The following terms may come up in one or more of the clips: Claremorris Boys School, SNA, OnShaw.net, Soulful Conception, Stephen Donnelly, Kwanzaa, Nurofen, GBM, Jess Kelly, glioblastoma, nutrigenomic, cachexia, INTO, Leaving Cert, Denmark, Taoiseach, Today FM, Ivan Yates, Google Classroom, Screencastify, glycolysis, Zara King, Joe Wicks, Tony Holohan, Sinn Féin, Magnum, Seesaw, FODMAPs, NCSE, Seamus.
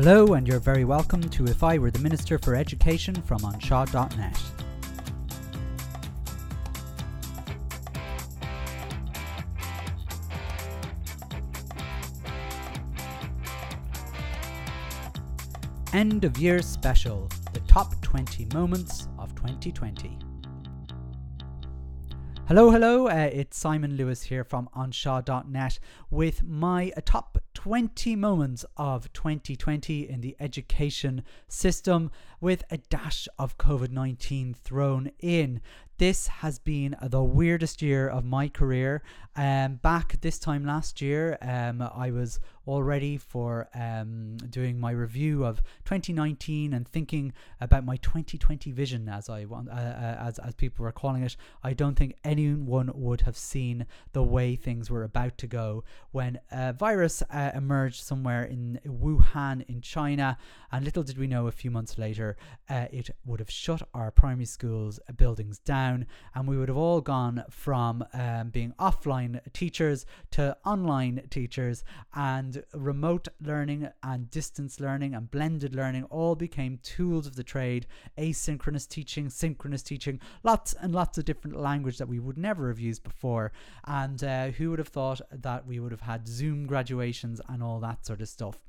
Hello and you're very welcome to If I Were the Minister for Education from OnShaw.net. End of Year Special, the Top 20 Moments of 2020. Hello, it's Simon Lewis here from OnShaw.net with my top 20 moments of 2020 in the education system with a dash of COVID-19 thrown in. This has been the weirdest year of my career. Back this time last year, I was all ready for doing my review of 2019 and thinking about my 2020 vision, as people were calling it. I don't think anyone would have seen the way things were about to go when a virus emerged somewhere in Wuhan in China, and little did we know a few months later it would have shut our primary schools buildings down, and we would have all gone from being offline teachers to online teachers, and remote learning and distance learning and blended learning all became tools of the trade. Asynchronous teaching, synchronous teaching, lots and lots of different language that we would never have used before, and who would have thought that we would have had Zoom graduations and all that sort of stuff.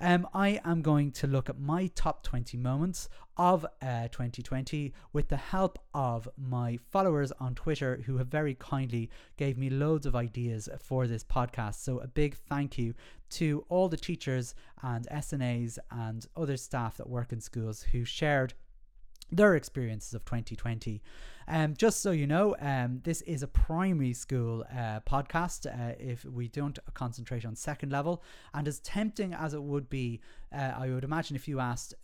I am going to look at my top 20 moments of 2020 with the help of my followers on Twitter, who have very kindly gave me loads of ideas for this podcast. So a big thank you to all the teachers and SNAs and other staff that work in schools who shared their experiences of 2020. Just so you know, this is a primary school podcast. If we don't concentrate on second level, and as tempting as it would be, I would imagine if you asked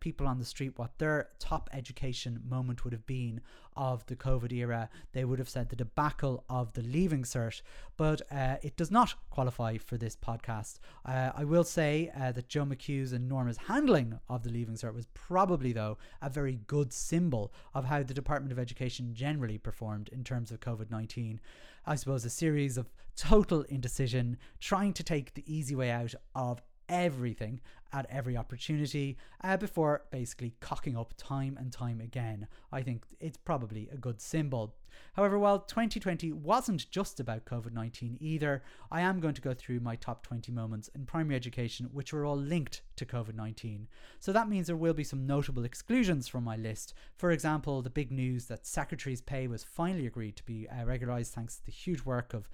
people on the street what their top education moment would have been of the COVID era, they would have said the debacle of the Leaving Cert, but it does not qualify for this podcast. I will say that Joe McHugh's and Norma's handling of the Leaving Cert was probably, though, a very good symbol of how the Department of Education generally performed in terms of COVID-19. I suppose a series of total indecision, trying to take the easy way out of everything at every opportunity before basically cocking up time and time again. I think it's probably a good symbol. However, while 2020 wasn't just about COVID-19 either, I am going to go through my top 20 moments in primary education, which were all linked to COVID-19. So that means there will be some notable exclusions from my list. For example, the big news that secretaries' pay was finally agreed to be regularised thanks to the huge work of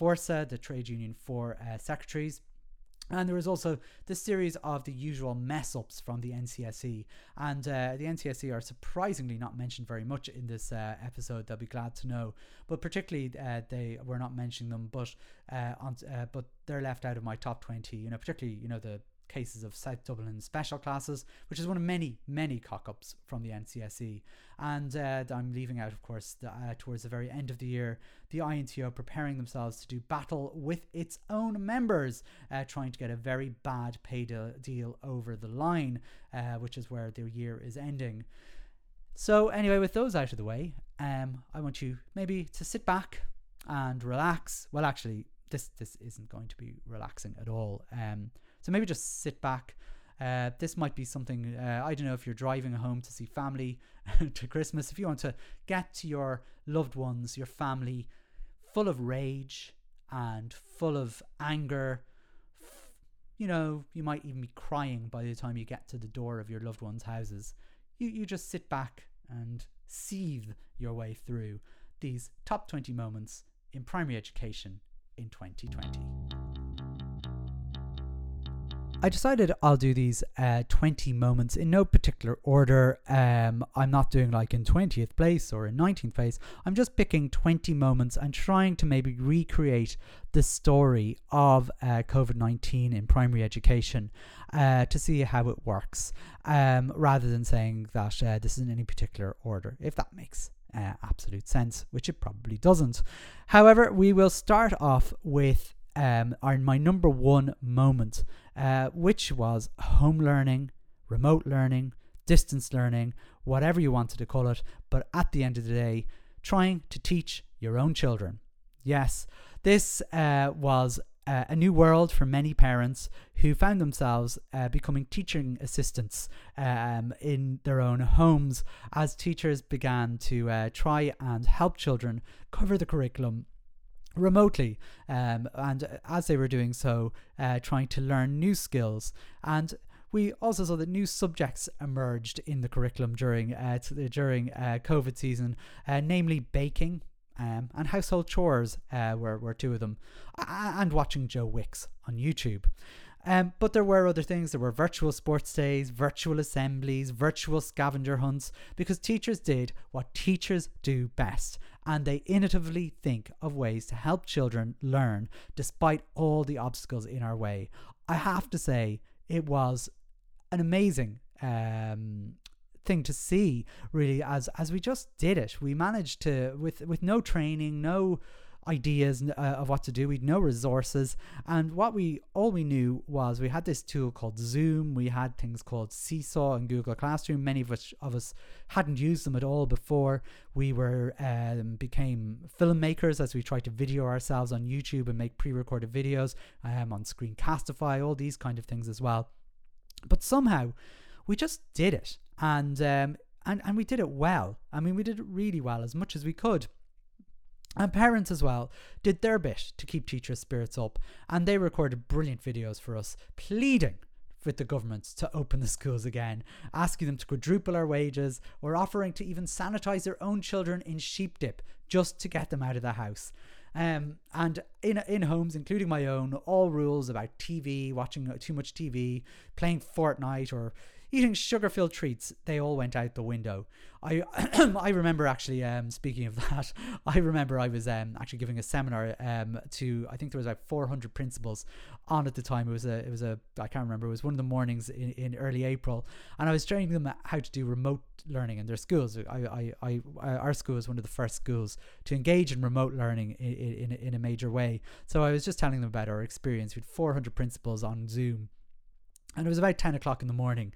FORSA, the trade union for secretaries. And there was also the series of the usual mess-ups from the NCSE. And the NCSE are surprisingly not mentioned very much in this episode, they'll be glad to know. But particularly, they were not mentioning them, but they're left out of my top 20. You know, particularly, you know, the cases of South Dublin special classes, which is one of many, many cock-ups from the NCSE. And I'm leaving out, of course, towards the very end of the year, the INTO preparing themselves to do battle with its own members, trying to get a very bad pay deal over the line, which is where their year is ending. So anyway, with those out of the way, I want you maybe to sit back and relax. Well, actually, this isn't going to be relaxing at all. So maybe just sit back. This might be something, I don't know, if you're driving home to see family to Christmas, if you want to get to your loved ones, your family, full of rage and full of anger. You know, you might even be crying by the time you get to the door of your loved ones' houses. You just sit back and seethe your way through these top 20 moments in primary education in 2020. I decided I'll do these 20 moments in no particular order. I'm not doing like in 20th place or in 19th place. I'm just picking 20 moments and trying to maybe recreate the story of COVID-19 in primary education to see how it works, rather than saying that this is in any particular order, if that makes absolute sense, which it probably doesn't. However, we will start off with my number one moment, which was home learning, remote learning, distance learning, whatever you wanted to call it, but at the end of the day, trying to teach your own children. Yes, this was a new world for many parents who found themselves becoming teaching assistants in their own homes as teachers began to try and help children cover the curriculum remotely, and as they were doing so, trying to learn new skills. And we also saw that new subjects emerged in the curriculum during COVID season, namely baking, and household chores were two of them, and watching Joe Wicks on YouTube. But there were other things. There were virtual sports days, virtual assemblies, virtual scavenger hunts, because teachers did what teachers do best, and they innovatively think of ways to help children learn despite all the obstacles in our way. I have to say, it was an amazing thing to see, really, as we just did it. We managed to, with no training, no ideas of what to do, we'd no resources, and all we knew was we had this tool called Zoom, we had things called Seesaw and Google Classroom, many of us hadn't used them at all before. We became filmmakers as we tried to video ourselves on YouTube and make pre-recorded videos on Screencastify, all these kind of things as well. But somehow we just did it, and we did it well. I mean, we did it really well, as much as we could. And parents as well did their bit to keep teachers' spirits up, and they recorded brilliant videos for us, pleading with the governments to open the schools again, asking them to quadruple our wages, or offering to even sanitize their own children in sheep dip just to get them out of the house. And in homes, including my own, all rules about TV, watching too much TV, playing Fortnite, or eating sugar-filled treats, they all went out the window. I remember actually, speaking of that, I remember I was actually giving a seminar to, I think there was about 400 principals on at the time. It was I can't remember, it was one of the mornings in early April, and I was training them how to do remote learning in their schools. Our school is one of the first schools to engage in remote learning in a major way. So I was just telling them about our experience with 400 principals on Zoom. And it was about 10 o'clock in the morning,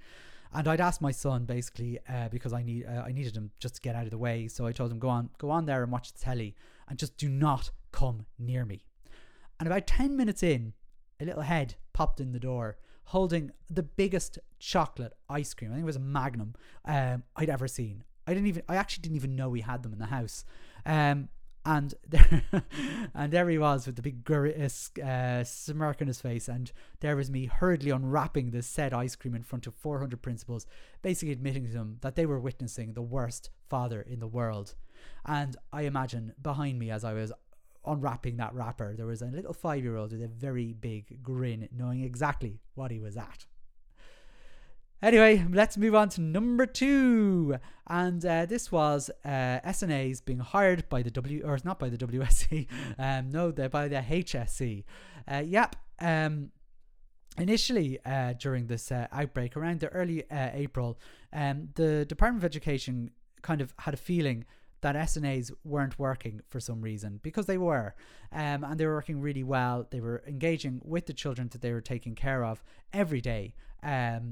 and I'd asked my son, basically, because I needed him just to get out of the way. So I told him, go on there and watch the telly, and just do not come near me. And about 10 minutes in, a little head popped in the door, holding the biggest chocolate ice cream. I think it was a Magnum I'd ever seen. I actually didn't even know we had them in the house. And there he was with the big smirk on his face, and there was me hurriedly unwrapping this said ice cream in front of 400 principals, basically admitting to them that they were witnessing the worst father in the world. And I imagine behind me, as I was unwrapping that wrapper, there was a little 5-year-old with a very big grin, knowing exactly what he was at. Anyway, let's move on to number 2. And this was SNAs being hired by the WSE. They're by the HSE. Initially, during this outbreak, around the early April, the Department of Education kind of had a feeling that SNAs weren't working for some reason, because they were, and they were working really well. They were engaging with the children that they were taking care of every day,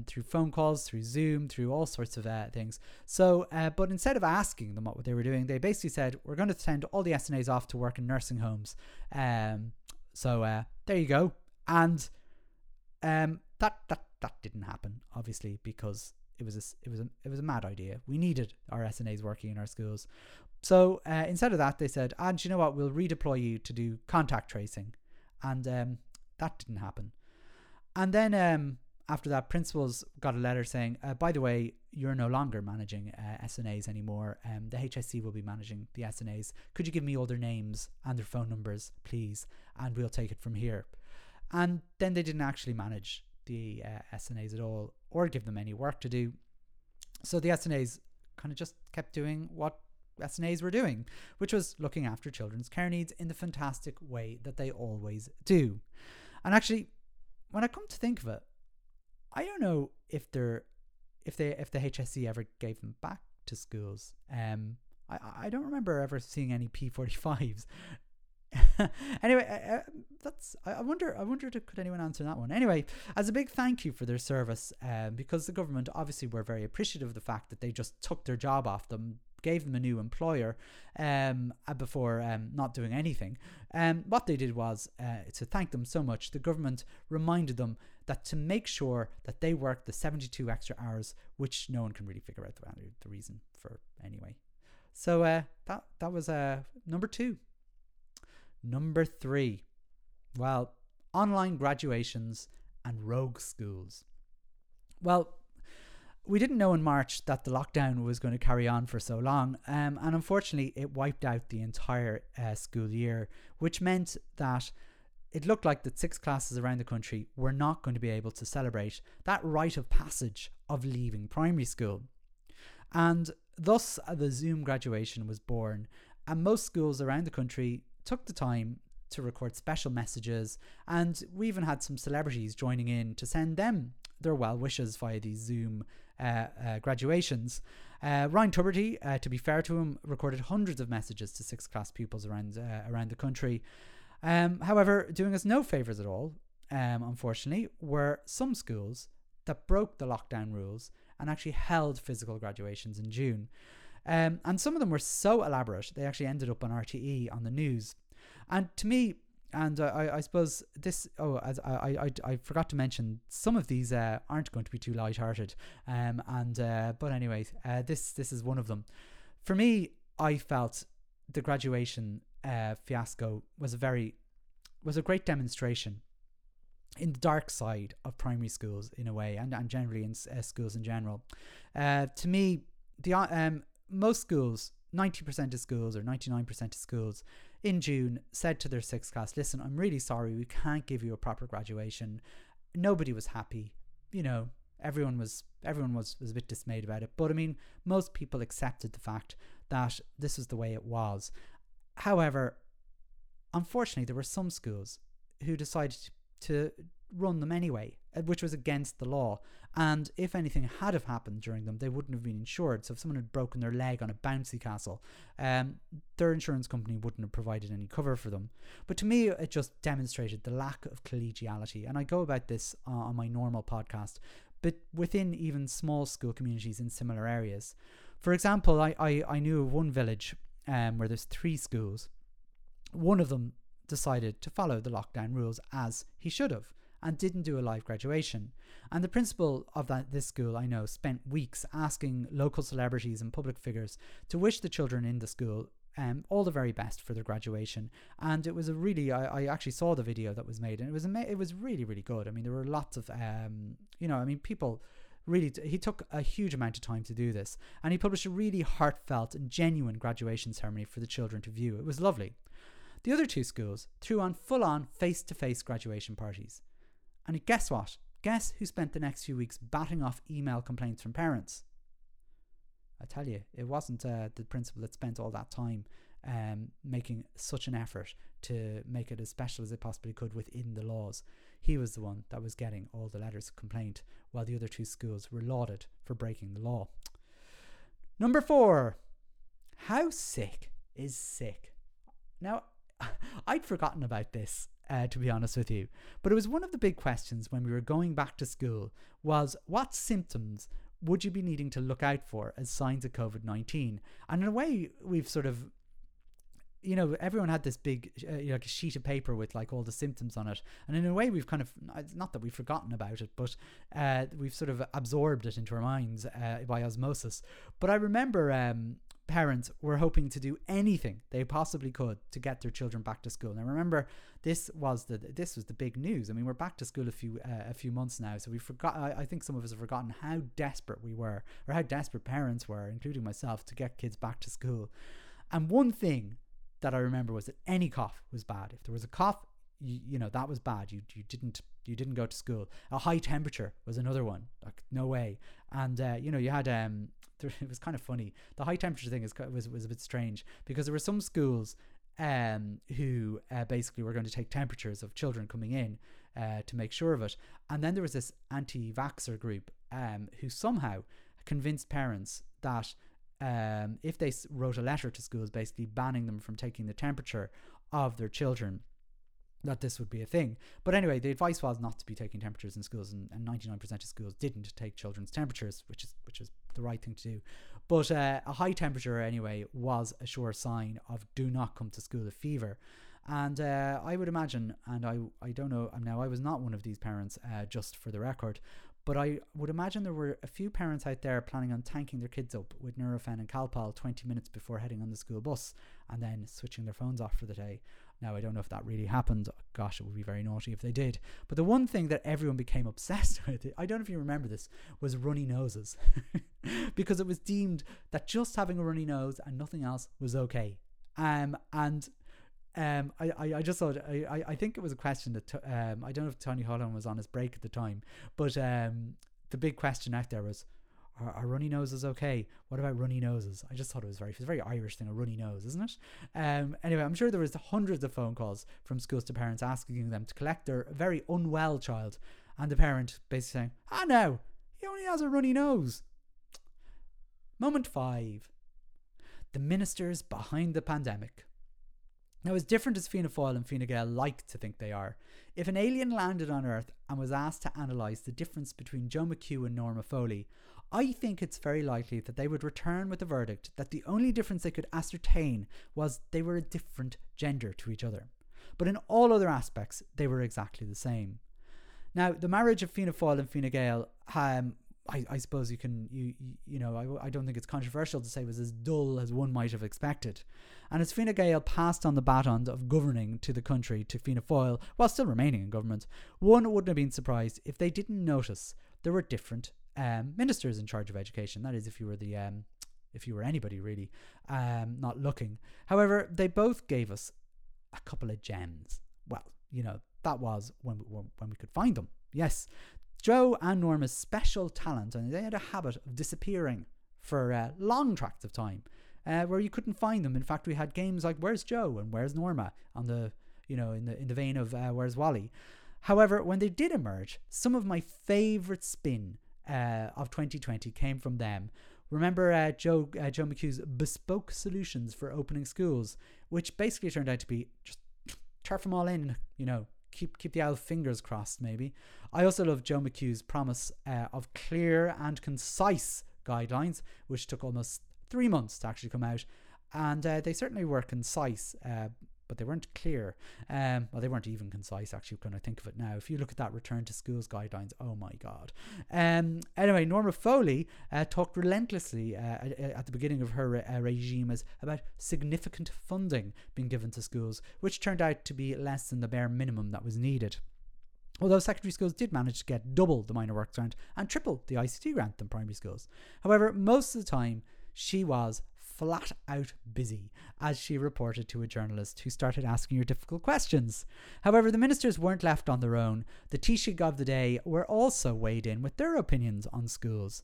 through phone calls, through Zoom, through all sorts of things. So, but instead of asking them what they were doing, they basically said, we're going to send all the SNAs off to work in nursing homes. So there you go. And that didn't happen, obviously, because it was a mad idea. We needed our SNAs working in our schools. So instead of that, they said, and you know what, we'll redeploy you to do contact tracing. And that didn't happen. And then after that, principals got a letter saying, by the way, you're no longer managing SNAs anymore. The HSC will be managing the SNAs. Could you give me all their names and their phone numbers, please? And we'll take it from here. And then they didn't actually manage the SNAs at all, or give them any work to do. So the SNAs kind of just kept doing what SNAs were doing, which was looking after children's care needs in the fantastic way that they always do. And actually, when I come to think of it, I don't know if the HSE ever gave them back to schools. I don't remember ever seeing any P45s. Anyway, I wonder could anyone answer that one? Anyway, as a big thank you for their service, because the government obviously were very appreciative of the fact that they just took their job off them, gave them a new employer before not doing anything. What they did was, to thank them so much, the government reminded them that to make sure that they worked the 72 extra hours, which no one can really figure out the reason for anyway. So that was number two. Number three, well, online graduations and rogue schools. Well, we didn't know in March that the lockdown was going to carry on for so long, and unfortunately it wiped out the entire school year, which meant that it looked like that 6 classes around the country were not going to be able to celebrate that rite of passage of leaving primary school. And thus the Zoom graduation was born, and most schools around the country took the time to record special messages, and we even had some celebrities joining in to send them their well wishes via these Zoom graduations. Ryan Tuberty, to be fair to him, recorded hundreds of messages to 6 class pupils around the country. However, doing us no favours at all, unfortunately, were some schools that broke the lockdown rules and actually held physical graduations in June. And some of them were so elaborate, they actually ended up on RTE on the news. And to me, and I suppose this, I forgot to mention, some of these aren't going to be too lighthearted. But anyway, this is one of them. For me, I felt the graduation fiasco was a great demonstration in the dark side of primary schools in a way, and generally in schools in general. To me, the most schools, 90% of schools or 99% of schools, in June said to their 6th class, listen, I'm really sorry, we can't give you a proper graduation. Nobody was happy, you know, everyone was a bit dismayed about it, but I mean, most people accepted the fact that this was the way it was. However, unfortunately, there were some schools who decided to run them anyway, which was against the law, and if anything had have happened during them, they wouldn't have been insured. So if someone had broken their leg on a bouncy castle, their insurance company wouldn't have provided any cover for them. But to me, it just demonstrated the lack of collegiality, and I go about this on my normal podcast, but within even small school communities in similar areas. For example, I knew of one village where there's 3 schools. One of them decided to follow the lockdown rules, as he should have, and didn't do a live graduation. And the principal of this school, I know, spent weeks asking local celebrities and public figures to wish the children in the school all the very best for their graduation. And it was a really, I actually saw the video that was made, and it was really, really good. I mean, there were lots of, people really, he took a huge amount of time to do this, and he published a really heartfelt and genuine graduation ceremony for the children to view. It was lovely. The other 2 schools threw on full-on face-to-face graduation parties. And guess what? Guess who spent the next few weeks batting off email complaints from parents? I tell you, it wasn't the principal that spent all that time making such an effort to make it as special as it possibly could within the laws. He was the one that was getting all the letters of complaint, while the other 2 schools were lauded for breaking the law. Number 4. How sick is sick? Now, I'd forgotten about this, to be honest with you, but it was one of the big questions when we were going back to school, was what symptoms would you be needing to look out for as signs of COVID-19? And in a way, we've sort of, you know, everyone had this big like a sheet of paper with like all the symptoms on it, and in a way we've kind of, not that we've forgotten about it, but we've sort of absorbed it into our minds by osmosis. But I remember parents were hoping to do anything they possibly could to get their children back to school. Now remember, this was the big news. I mean, we're back to school a few months now, so we forgot. I think some of us have forgotten how desperate we were, or how desperate parents were, including myself, to get kids back to school. And one thing that I remember was that any cough was bad. If there was a cough, you know that was bad. You didn't go to school. A high temperature was another one. Like, no way. And you had it was kind of funny. The high temperature thing was a bit strange, because there were some schools who basically were going to take temperatures of children coming in to make sure of it. And then there was this anti-vaxxer group who somehow convinced parents that if they wrote a letter to schools basically banning them from taking the temperature of their children, that this would be a thing. But anyway, the advice was not to be taking temperatures in schools, and 99% of schools didn't take children's temperatures, which is the right thing to do. But a high temperature anyway was a sure sign of do not come to school with fever. And I would imagine, and I don't know, now I was not one of these parents, just for the record, but I would imagine there were a few parents out there planning on tanking their kids up with Nurofen and Calpol 20 minutes before heading on the school bus and then switching their phones off for the day. Now, I don't know if that really happened. Gosh, it would be very naughty if they did. But the one thing that everyone became obsessed with, I don't know if you remember this, was runny noses. Because it was deemed that just having a runny nose and nothing else was okay. I just thought, I think it was a question that, I don't know if Tony Holland was on his break at the time, but the big question out there was, are runny noses okay? What about runny noses? I just thought it's a very Irish thing, a runny nose, isn't it? Anyway, I'm sure there was hundreds of phone calls from schools to parents asking them to collect their very unwell child, and the parent basically saying, no, he only has a runny nose. Moment 5. The ministers behind the pandemic. Now, as different as Fianna Fáil and Fine Gael like to think they are, if an alien landed on Earth and was asked to analyse the difference between Joe McHugh and Norma Foley, I think it's very likely that they would return with the verdict that the only difference they could ascertain was they were a different gender to each other. But in all other aspects, they were exactly the same. Now, the marriage of Fianna Fáil and Fine Gael, I suppose you can, you know, I don't think it's controversial to say it was as dull as one might have expected. And as Fine Gael passed on the baton of governing to the country to Fianna Fáil, while still remaining in government, one wouldn't have been surprised if they didn't notice there were different ministers in charge of education. That is, if you were the, if you were anybody really, not looking. However, they both gave us a couple of gems. Well, you know, that was when we could find them. Yes. Joe and Norma's special talent, and they had a habit of disappearing for long tracts of time where you couldn't find them. In fact, we had games like Where's Joe and Where's Norma on the, you know, in the vein of Where's Wally. However, when they did emerge, some of my favourite spin of 2020 came from them. Remember Joe McHugh's bespoke solutions for opening schools, which basically turned out to be just turf them all in, you know. Keep the old fingers crossed, maybe. I also love Joe McHugh's promise of clear and concise guidelines, which took almost 3 months to actually come out. And they certainly were concise, but they weren't clear. Well, they weren't even concise, actually, when I think of it now. If you look at that return to schools guidelines, oh my God. Anyway, Norma Foley talked relentlessly at the beginning of her regime about significant funding being given to schools, which turned out to be less than the bare minimum that was needed. Although secondary schools did manage to get double the minor works grant and triple the ICT grant than primary schools. However, most of the time, she was flat out busy, as she reported to a journalist who started asking her difficult questions. However, the ministers weren't left on their own. The Taoiseach of the day were also weighed in with their opinions on schools.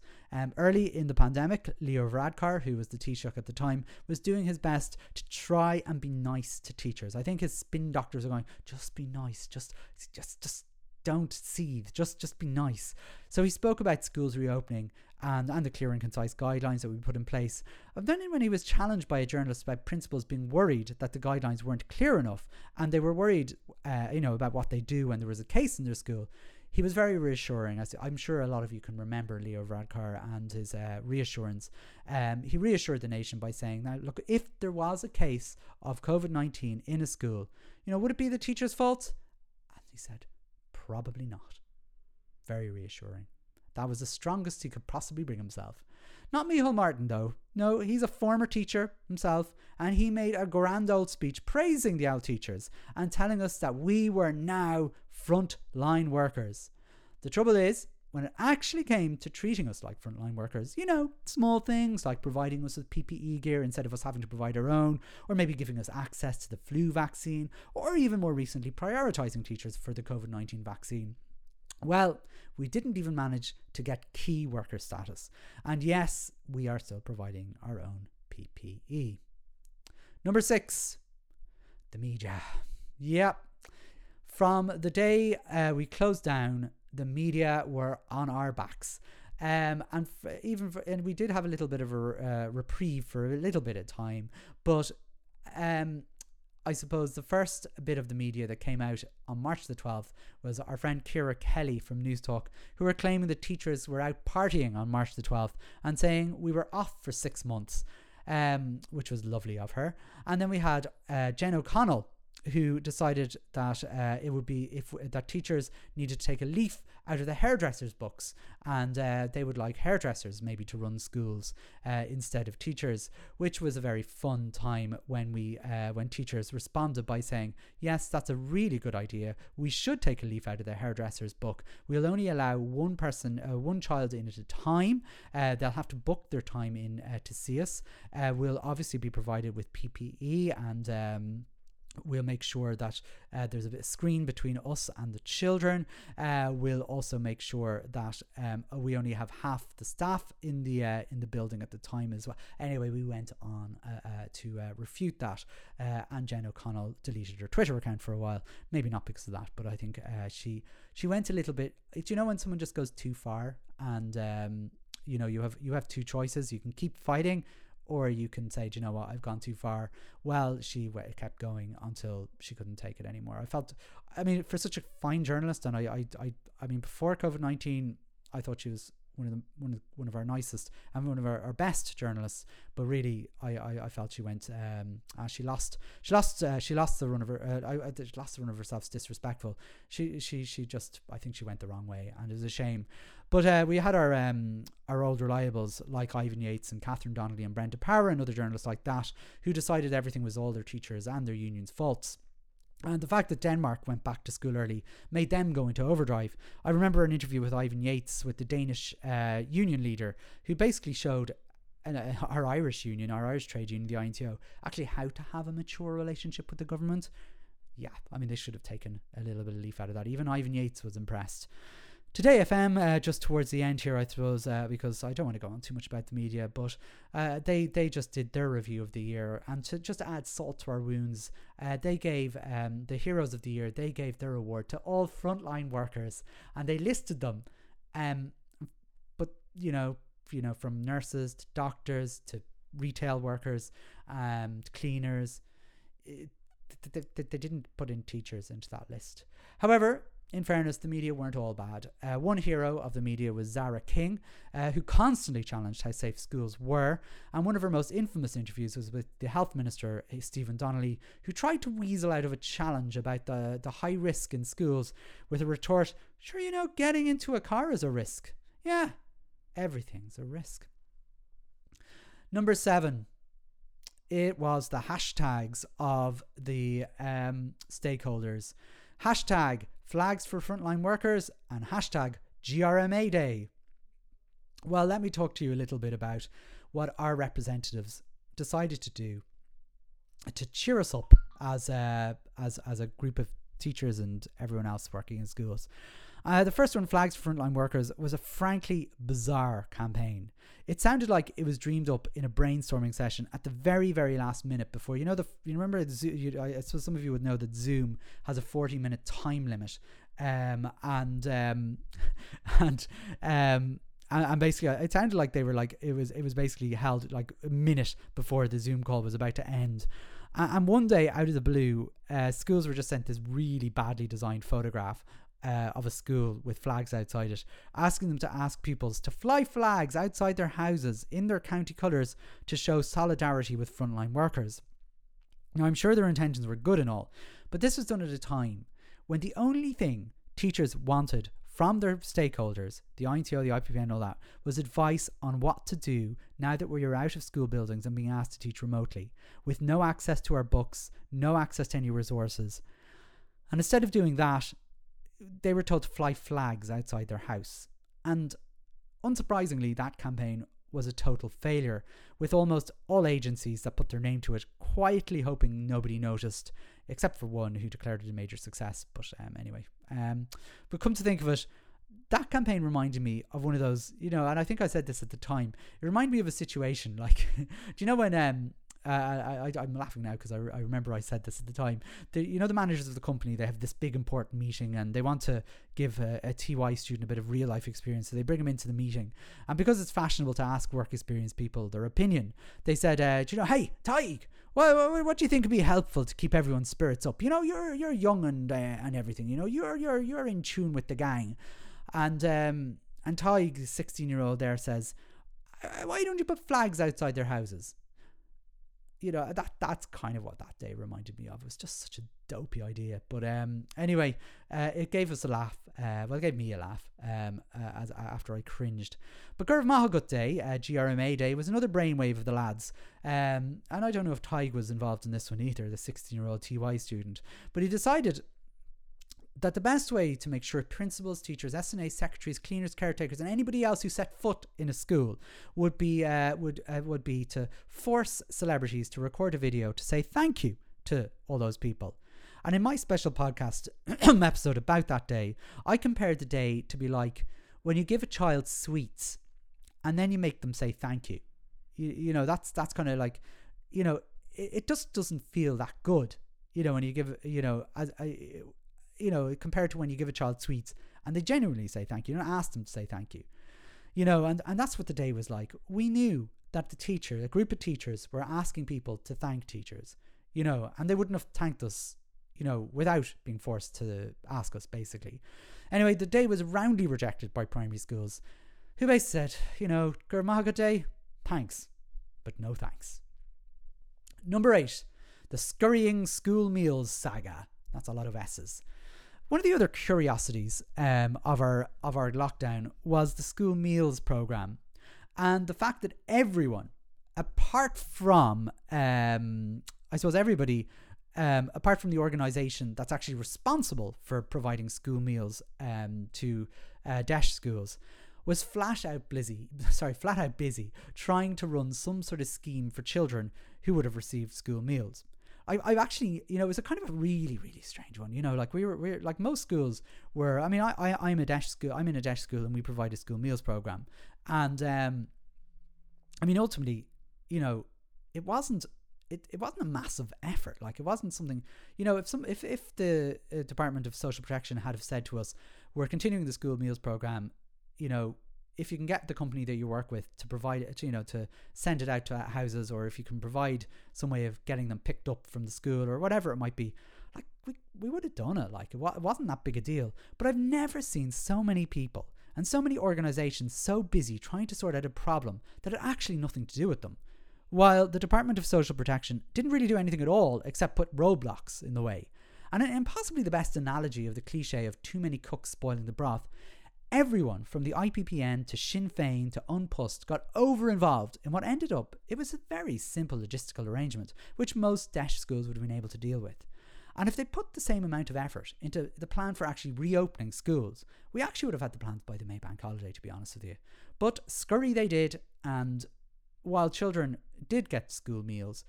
Early in the pandemic, Leo Varadkar, who was the Taoiseach at the time, was doing his best to try and be nice to teachers. I think his spin doctors are going, just be nice, just don't seethe, just be nice. So he spoke about schools reopening and the clear and concise guidelines that we put in place. And then when he was challenged by a journalist about principals being worried that the guidelines weren't clear enough and they were worried about what they do when there was a case in their school, he was very reassuring. I'm sure a lot of you can remember Leo Varadkar and his reassurance. He reassured the nation by saying, now look, if there was a case of COVID-19 in a school, you know, would it be the teacher's fault? And he said, probably not. Very reassuring. That was the strongest he could possibly bring himself. Not Micheál Martin, though. No, he's a former teacher himself, and he made a grand old speech praising the old teachers and telling us that we were now frontline workers. The trouble is, when it actually came to treating us like frontline workers, you know, small things like providing us with PPE gear instead of us having to provide our own, or maybe giving us access to the flu vaccine, or even more recently, prioritising teachers for the COVID-19 vaccine. Well, we didn't even manage to get key worker status. And yes, we are still providing our own PPE. Number 6, the media. Yep. From the day we closed down, the media were on our backs. And we did have a little bit of a reprieve for a little bit of time. But I suppose the first bit of the media that came out on March the 12th was our friend Ciara Kelly from News Talk, who were claiming that teachers were out partying on March the 12th and saying we were off for 6 months, which was lovely of her. And then we had Jen O'Connell, who decided that it would be that teachers needed to take a leaf out of the hairdressers' books, and they would like hairdressers maybe to run schools instead of teachers, which was a very fun time when we when teachers responded by saying, yes, that's a really good idea. We should take a leaf out of the hairdressers' book. We'll only allow one person, one child in at a time. They'll have to book their time in to see us. We'll obviously be provided with PPE and we'll make sure that there's a bit of screen between us and the children. We'll also make sure that we only have half the staff in the building at the time as well. Anyway, we went on to refute that, and Jen O'Connell deleted her Twitter account for a while. Maybe not because of that, but I think she went a little bit. Do you know when someone just goes too far? And you know, you have two choices. You can keep fighting, or you can say, do you know what, I've gone too far. Well, she kept going until she couldn't take it anymore. I felt, I mean, for such a fine journalist, and I mean, before COVID-19, I thought she was one of our nicest and one of our best journalists. But really, I felt she went, she lost the run of her, she lost the run of herself. It's disrespectful. She just, I think she went the wrong way, and it was a shame. But we had our old reliables like Ivan Yates and Catherine Donnelly and Brenda Power and other journalists like that, who decided everything was all their teachers and their unions' faults. And the fact that Denmark went back to school early made them go into overdrive. I remember an interview with Ivan Yates with the Danish union leader, who basically showed our Irish union, our Irish trade union, the INTO, actually how to have a mature relationship with the government. Yeah, I mean, they should have taken a little bit of leaf out of that. Even Ivan Yates was impressed. Today FM, just towards the end here, I suppose, because I don't want to go on too much about the media, but they just did their review of the year, and to just add salt to our wounds, they gave the heroes of the year. They gave their award to all frontline workers, and they listed them, but you know, from nurses to doctors to retail workers, to cleaners. They didn't put in teachers into that list. However, in fairness, the media weren't all bad. One hero of the media was Zara King, who constantly challenged how safe schools were. And one of her most infamous interviews was with the Health Minister, Stephen Donnelly, who tried to weasel out of a challenge about the high risk in schools with a retort, sure, you know, getting into a car is a risk. Yeah, everything's a risk. Number 7. It was the hashtags of the stakeholders. Hashtag Flags for Frontline Workers and hashtag GRMA Day. Well, let me talk to you a little bit about what our representatives decided to do to cheer us up as a group of teachers and everyone else working in schools. The first one, Flags for Frontline Workers, was a frankly bizarre campaign. It sounded like it was dreamed up in a brainstorming session at the very, very last minute before, I suppose some of you would know that Zoom has a 40-minute time limit, and basically it sounded like they were like, it was basically held like a minute before the Zoom call was about to end. And one day out of the blue, schools were just sent this really badly designed photograph of a school with flags outside it, asking them to ask pupils to fly flags outside their houses in their county colours to show solidarity with frontline workers. Now, I'm sure their intentions were good and all, but this was done at a time when the only thing teachers wanted from their stakeholders, the INTO, the IPPN, all that, was advice on what to do now that we're out of school buildings and being asked to teach remotely, with no access to our books, no access to any resources. And instead of doing that, they were told to fly flags outside their house. And unsurprisingly, that campaign was a total failure, with almost all agencies that put their name to it quietly hoping nobody noticed, except for one who declared it a major success. But anyway, but come to think of it, that campaign reminded me of one of those, you know, and I think I said this at the time, it reminded me of a situation like, do you know when I'm laughing now because I remember I said this at the time. The managers of the company, they have this big important meeting and they want to give a TY student a bit of real life experience. So they bring them into the meeting. And because it's fashionable to ask work experience people their opinion, they said, hey, Taig, what do you think would be helpful to keep everyone's spirits up? You're young and everything. You're in tune with the gang. And Taig, the 16-year-old there, says, why don't you put flags outside their houses? That's kind of what that day reminded me of. It was just such a dopey idea. But anyway, it gave us a laugh. Well, it gave me a laugh after I cringed. But Curve Mahagut Day, GRMA Day, was another brainwave of the lads. And I don't know if Taig was involved in this one either, the 16-year-old TY student. But he decided that the best way to make sure principals, teachers, SNA secretaries, cleaners, caretakers, and anybody else who set foot in a school would be to force celebrities to record a video to say thank you to all those people. And in my special podcast episode about that day, I compared the day to be like when you give a child sweets and then you make them say thank you. That's kind of like, it just doesn't feel that good. When you give, compared to when you give a child sweets and they genuinely say thank you, don't ask them to say thank you. And that's what the day was like. We knew that a group of teachers were asking people to thank teachers, and they wouldn't have thanked us, without being forced to ask us, basically. Anyway, the day was roundly rejected by primary schools, who basically said, Gúr Maga Day, thanks, but no thanks. Number 8, the scurrying school meals saga. That's a lot of S's. One of the other curiosities of our lockdown was the school meals program, and the fact that everyone, apart from the organisation that's actually responsible for providing school meals to DASH schools, was flat out busy trying to run some sort of scheme for children who would have received school meals. I've actually, it was a kind of a really, really strange one. We were like most schools were, I'm in a DASH school and we provide a school meals program. And, ultimately, it wasn't a massive effort. Like it wasn't something, if the Department of Social Protection had have said to us, we're continuing the school meals program, if you can get the company that you work with to provide it, to send it out to houses, or if you can provide some way of getting them picked up from the school or whatever it might be, like we would have done it. Like it wasn't that big a deal, but I've never seen so many people and so many organizations so busy trying to sort out a problem that had actually nothing to do with them. While the Department of Social Protection didn't really do anything at all except put roadblocks in the way. And possibly the best analogy of the cliche of too many cooks spoiling the broth, everyone from the IPPN to Sinn Féin to Unpust got over-involved in what ended up, it was a very simple logistical arrangement, which most DASH schools would have been able to deal with. And if they put the same amount of effort into the plan for actually reopening schools, we actually would have had the plans by the May Bank Holiday, to be honest with you. But scurry they did, and while children did get school meals,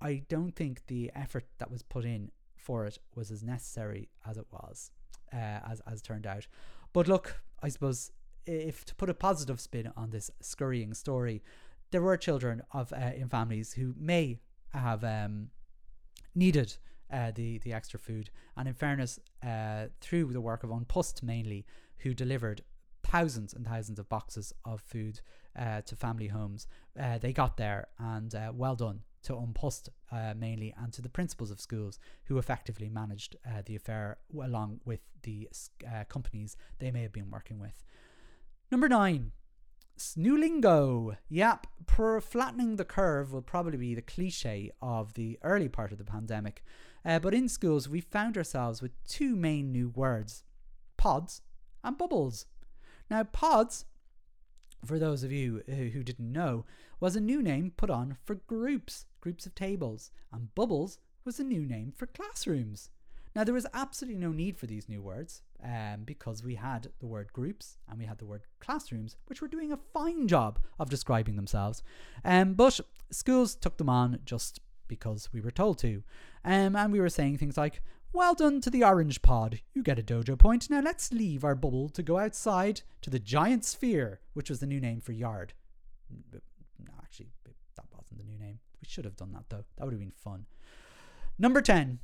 I don't think the effort that was put in for it was as necessary as it was, as turned out. But look, I suppose, if to put a positive spin on this scurrying story, there were children in families who may have needed the extra food. And in fairness, through the work of Unpust mainly, who delivered thousands and thousands of boxes of food to family homes, they got there, and well done to Unpust mainly, and to the principals of schools who effectively managed the affair along with the companies they may have been working with. Number 9, Snoolingo. Yep, flattening the curve will probably be the cliche of the early part of the pandemic. But in schools, we found ourselves with two main new words, pods and bubbles. Now, pods, for those of you who didn't know, was a new name put on for groups of tables, and bubbles was a new name for classrooms. Now, there was absolutely no need for these new words because we had the word groups and we had the word classrooms, which were doing a fine job of describing themselves. But schools took them on just because we were told to. And we were saying things like, well done to the orange pod, you get a dojo point. Now let's leave our bubble to go outside to the giant sphere, which was the new name for yard. No, actually, that wasn't the new name. We should have done that though. That would have been fun. Number 10,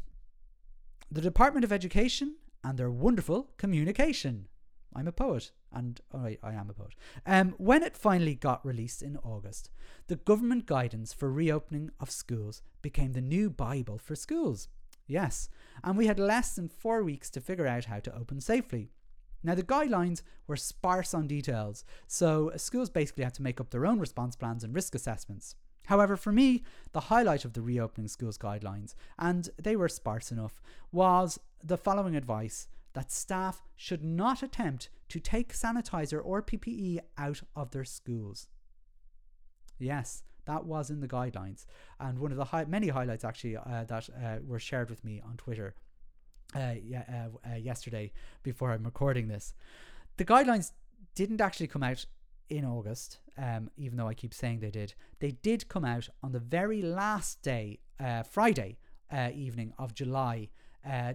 the Department of Education and their wonderful communication. I'm a poet, and all right, I am a poet. When it finally got released in August, the government guidance for reopening of schools became the new Bible for schools. Yes, and we had less than 4 weeks to figure out how to open safely. Now, the guidelines were sparse on details, so schools basically had to make up their own response plans and risk assessments. However, for me, the highlight of the reopening schools guidelines, and they were sparse enough, was the following advice that staff should not attempt to take sanitizer or PPE out of their schools. Yes, that was in the guidelines. And one of the many highlights actually that were shared with me on Twitter yesterday before I'm recording this. The guidelines didn't actually come out in August, even though I keep saying they did. They did come out on the very last day, Friday evening of July,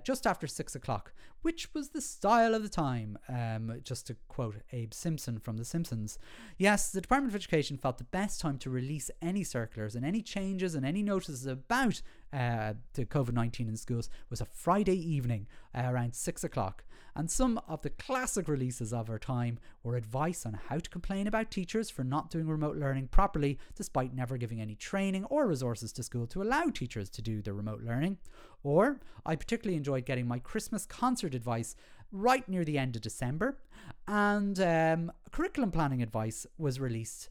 just after 6 o'clock, which was the style of the time, just to quote Abe Simpson from The Simpsons. Yes, the Department of Education felt the best time to release any circulars and any changes and any notices about the COVID-19 in schools was a Friday evening around 6 o'clock. And some of the classic releases of our time were advice on how to complain about teachers for not doing remote learning properly, despite never giving any training or resources to school to allow teachers to do their remote learning. Or, I particularly enjoyed getting my Christmas concert advice right near the end of December, and curriculum planning advice was released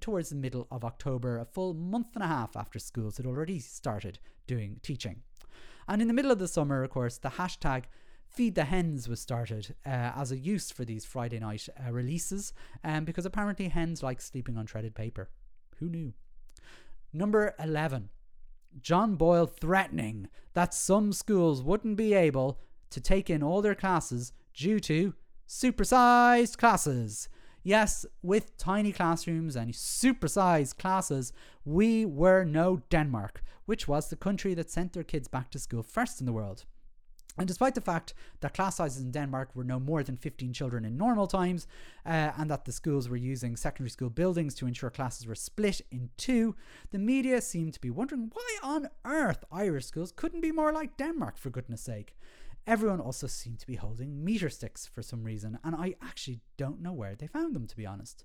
towards the middle of October, a full month and a half after schools had already started doing teaching. And in the middle of the summer, of course, the hashtag Feed the Hens was started as a use for these Friday night releases, because apparently hens like sleeping on shredded paper. Who knew? Number 11. John Boyle threatening that some schools wouldn't be able to take in all their classes due to supersized classes. Yes, with tiny classrooms and supersized classes, we were no Denmark, which was the country that sent their kids back to school first in the world. And despite the fact that class sizes in Denmark were no more than 15 children in normal times, and that the schools were using secondary school buildings to ensure classes were split in two, the media seemed to be wondering why on earth Irish schools couldn't be more like Denmark, for goodness sake. Everyone also seemed to be holding meter sticks for some reason, and I actually don't know where they found them, to be honest.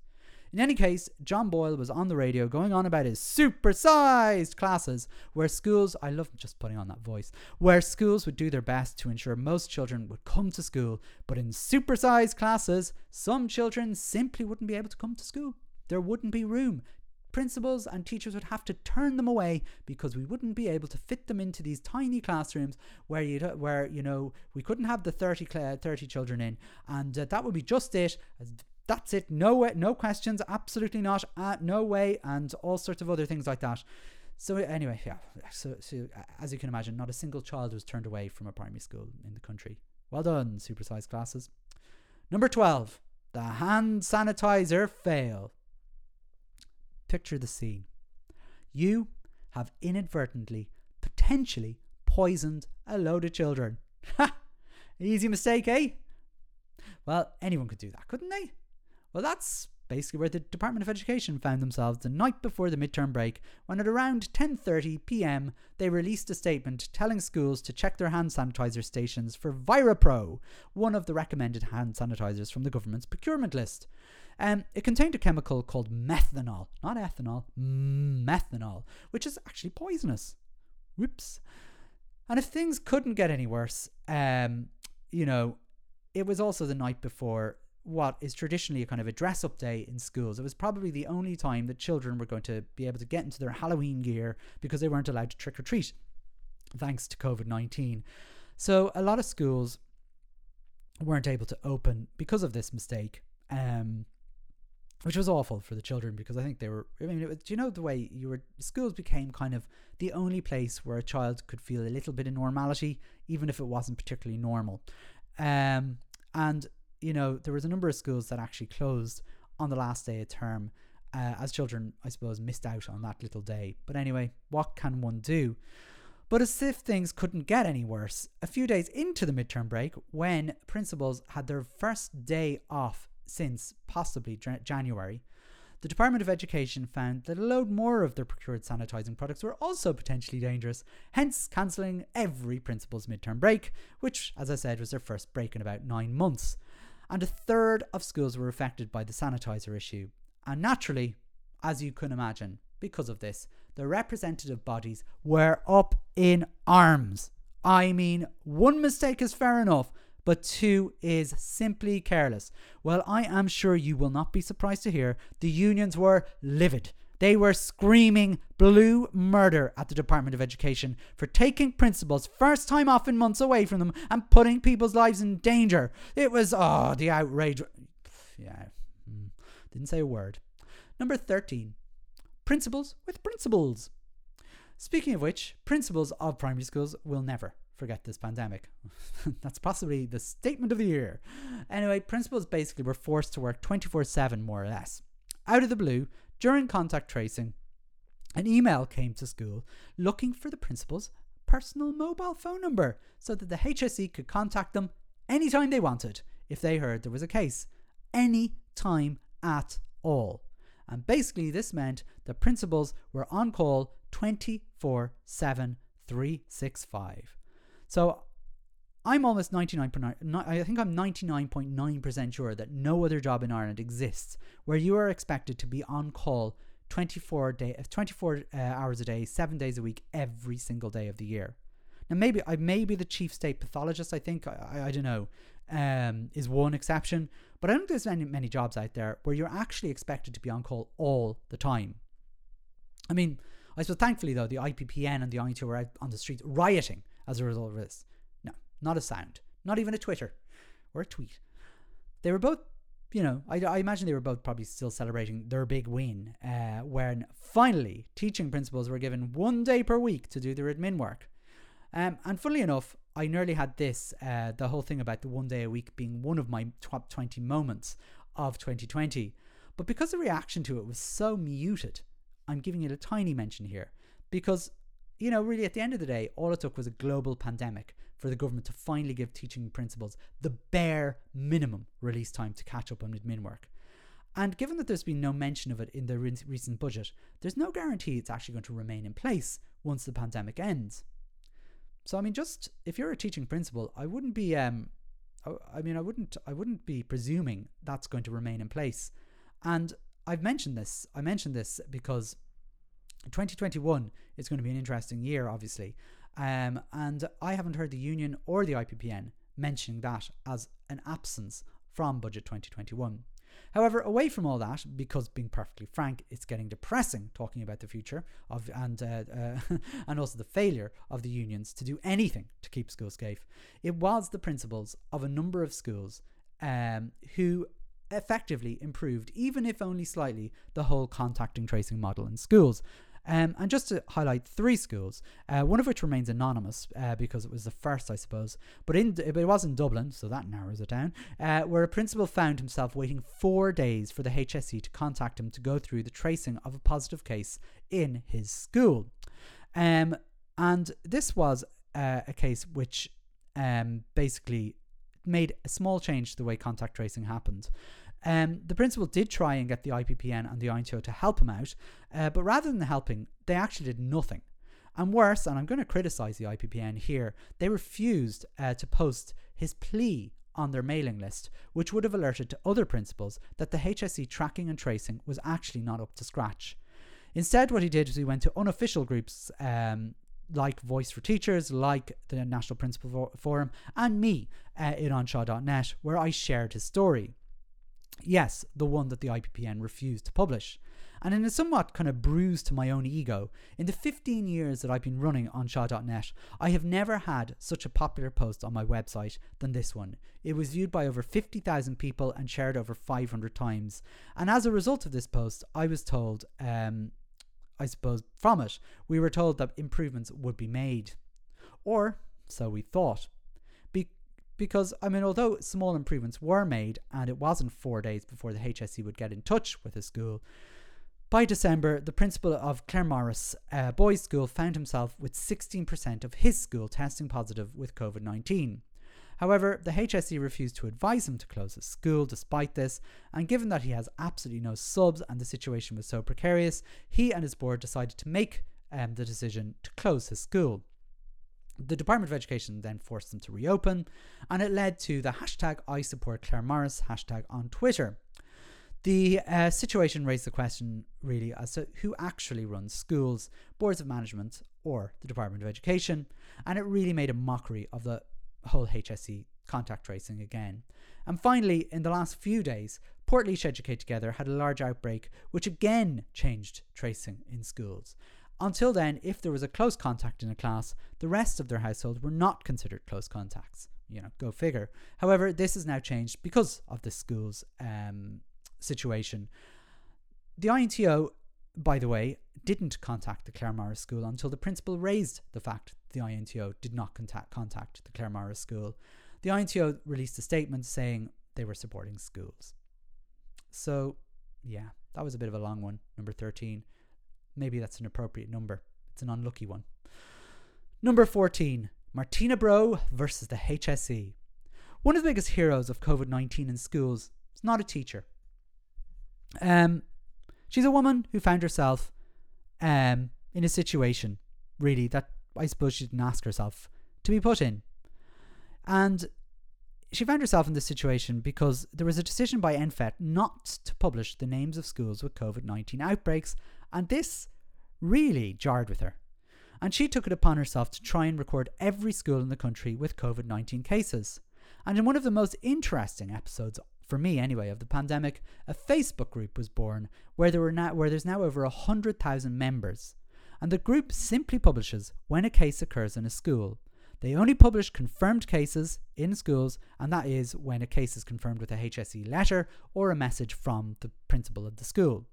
In any case, John Boyle was on the radio going on about his supersized classes where schools, I love just putting on that voice, where schools would do their best to ensure most children would come to school, but in supersized classes, some children simply wouldn't be able to come to school. There wouldn't be room. Principals and teachers would have to turn them away because we wouldn't be able to fit them into these tiny classrooms where you know, we couldn't have the 30 children in, and that would be just it. That's it. No way, no questions. Absolutely not. No way. And all sorts of other things like that. So anyway, yeah. So as you can imagine, not a single child was turned away from a primary school in the country. Well done, supersized classes. Number 12, the hand sanitizer fail. Picture the scene. You have inadvertently, potentially poisoned a load of children. Ha! Easy mistake, eh? Well, anyone could do that, couldn't they? Well, that's basically where the Department of Education found themselves the night before the midterm break, when at around 10:30 p.m. they released a statement telling schools to check their hand sanitizer stations for ViraPro, one of the recommended hand sanitizers from the government's procurement list. It contained a chemical called methanol, not ethanol, methanol, which is actually poisonous. Whoops. And if things couldn't get any worse, it was also the night before what is traditionally a kind of a dress-up day in schools. It was probably the only time that children were going to be able to get into their Halloween gear because they weren't allowed to trick-or-treat, thanks to COVID-19. So a lot of schools weren't able to open because of this mistake, which was awful for the children because I think they were... I mean, it was, schools became kind of the only place where a child could feel a little bit of normality, even if it wasn't particularly normal. And, there was a number of schools that actually closed on the last day of term as children, I suppose, missed out on that little day. But anyway, what can one do? But as if things couldn't get any worse, a few days into the midterm break, when principals had their first day off since possibly January, the Department of Education found that a load more of their procured sanitising products were also potentially dangerous, hence cancelling every principal's midterm break, which, as I said, was their first break in about 9 months. And a third of schools were affected by the sanitiser issue. And naturally, as you can imagine, because of this, the representative bodies were up in arms. I mean, one mistake is fair enough, but two is simply careless. Well, I am sure you will not be surprised to hear the unions were livid. They were screaming blue murder at the Department of Education for taking principals first time off in months away from them and putting people's lives in danger. It was, oh, the outrage. Yeah, didn't say a word. Number 13. Principals with principals. Speaking of which, principals of primary schools will never forget this pandemic. That's possibly the statement of the year. Anyway, principals basically were forced to work 24/7 more or less. Out of the blue, during contact tracing, an email came to school looking for the principal's personal mobile phone number so that the HSE could contact them anytime they wanted if they heard there was a case. Any time at all. And basically this meant the principals were on call 24/7, 365. So I'm almost 99.9, I think I'm 99.9% sure that no other job in Ireland exists where you are expected to be on call 24 hours a day, 7 days a week, every single day of the year. Now maybe I may be the chief state pathologist, I think, I don't know, is one exception, but I don't think there's many jobs out there where you're actually expected to be on call all the time. I mean, I suppose thankfully though, the IPPN and the INTO were out on the streets rioting as a result of this. No, not a sound. Not even a Twitter or a tweet. They were both, you know, I imagine they were both probably still celebrating their big win when finally teaching principals were given 1 day per week to do their admin work. And funnily enough, I nearly had this, the whole thing about the 1 day a week being one of my top 20 moments of 2020. But because the reaction to it was so muted, I'm giving it a tiny mention here because, you know, really at the end of the day, all it took was a global pandemic for the government to finally give teaching principals the bare minimum release time to catch up on admin work. And given that there's been no mention of it in the recent budget, there's no guarantee it's actually going to remain in place once the pandemic ends. So I mean, just if you're a teaching principal, I wouldn't be, I wouldn't be presuming that's going to remain in place. And I've mentioned this. I mentioned this because 2021 is going to be an interesting year, obviously. And I haven't heard the union or the IPPN mentioning that as an absence from Budget 2021. However, away from all that, because being perfectly frank, it's getting depressing talking about the future of and also the failure of the unions to do anything to keep schools safe. It was the principals of a number of schools who effectively improved, even if only slightly, the whole contact and tracing model in schools. And just to highlight three schools, one of which remains anonymous because it was the first, I suppose, but it was in Dublin, so that narrows it down, where a principal found himself waiting 4 days for the HSE to contact him to go through the tracing of a positive case in his school. And this was a case which basically made a small change to the way contact tracing happened. The principal did try and get the IPPN and the INTO to help him out, but rather than helping, they actually did nothing. And worse, and I'm going to criticise the IPPN here, they refused to post his plea on their mailing list, which would have alerted to other principals that the HSE tracking and tracing was actually not up to scratch. Instead, what he did was he went to unofficial groups like Voice for Teachers, like the National Principal Forum, and me in OnShaw.net, where I shared his story. Yes, the one that the IPPN refused to publish. And in a somewhat kind of bruise to my own ego, in the 15 years that I've been running on Shaw.net, I have never had such a popular post on my website than this one. It was viewed by over 50,000 people and shared over 500 times. And as a result of this post, I was told, I suppose from it, we were told that improvements would be made. Or so we thought. Because, I mean, although small improvements were made and it wasn't 4 days before the HSE would get in touch with the school, by December, the principal of Claremorris Boys School found himself with 16% of his school testing positive with COVID-19. However, the HSE refused to advise him to close his school despite this, and given that he has absolutely no subs and the situation was so precarious, he and his board decided to make the decision to close his school. The Department of Education then forced them to reopen, and it led to the #ISupportClaremorris hashtag on Twitter. The situation raised the question really as to who actually runs schools, boards of management or the Department of Education, and it really made a mockery of the whole HSE contact tracing again. And finally, in the last few days, Portlaoise Educate Together had a large outbreak which again changed tracing in schools. Until then, if there was a close contact in a class, the rest of their household were not considered close contacts. You know, go figure. However, this has now changed because of the school's situation. The INTO, by the way, didn't contact the Claremorris School until the principal raised the fact the INTO did not contact the Claremorris School. The INTO released a statement saying they were supporting schools. So, yeah, that was a bit of a long one, number 13. Maybe that's an appropriate number. It's an unlucky one. Number 14, Martina Bro versus the HSE. One of the biggest heroes of COVID-19 in schools is not a teacher. She's a woman who found herself in a situation, really, that I suppose she didn't ask herself to be put in. And she found herself in this situation because there was a decision by NFET not to publish the names of schools with COVID-19 outbreaks, and this really jarred with her. And she took it upon herself to try and record every school in the country with COVID-19 cases. And in one of the most interesting episodes, for me anyway, of the pandemic, a Facebook group was born where there's now over 100,000 members. And the group simply publishes when a case occurs in a school. They only publish confirmed cases in schools, and that is when a case is confirmed with a HSE letter or a message from the principal of the school.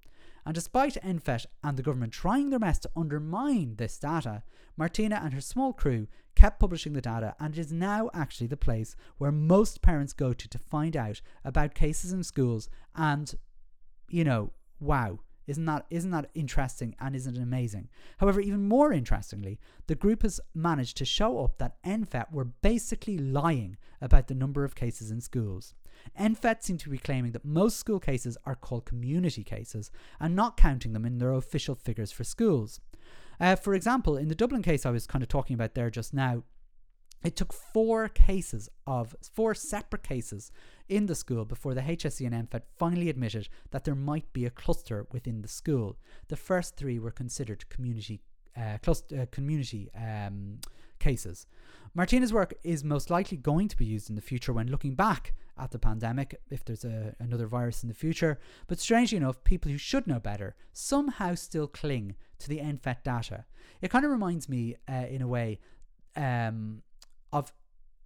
And despite NFET and the government trying their best to undermine this data, Martina and her small crew kept publishing the data, and it is now actually the place where most parents go to find out about cases in schools. And, you know, wow, isn't that interesting, and isn't it amazing? However, even more interestingly, the group has managed to show up that NFET were basically lying about the number of cases in schools. NFET seem to be claiming that most school cases are called community cases and not counting them in their official figures for schools. For example, in the Dublin case I was kind of talking about there just now, it took four separate cases in the school before the HSE and NFET finally admitted that there might be a cluster within the school. The first three were considered community cases. Martina's work is most likely going to be used in the future when looking back at the pandemic, if there's another virus in the future, but strangely enough, people who should know better somehow still cling to the NFET data. It kind of reminds me, in a way, of,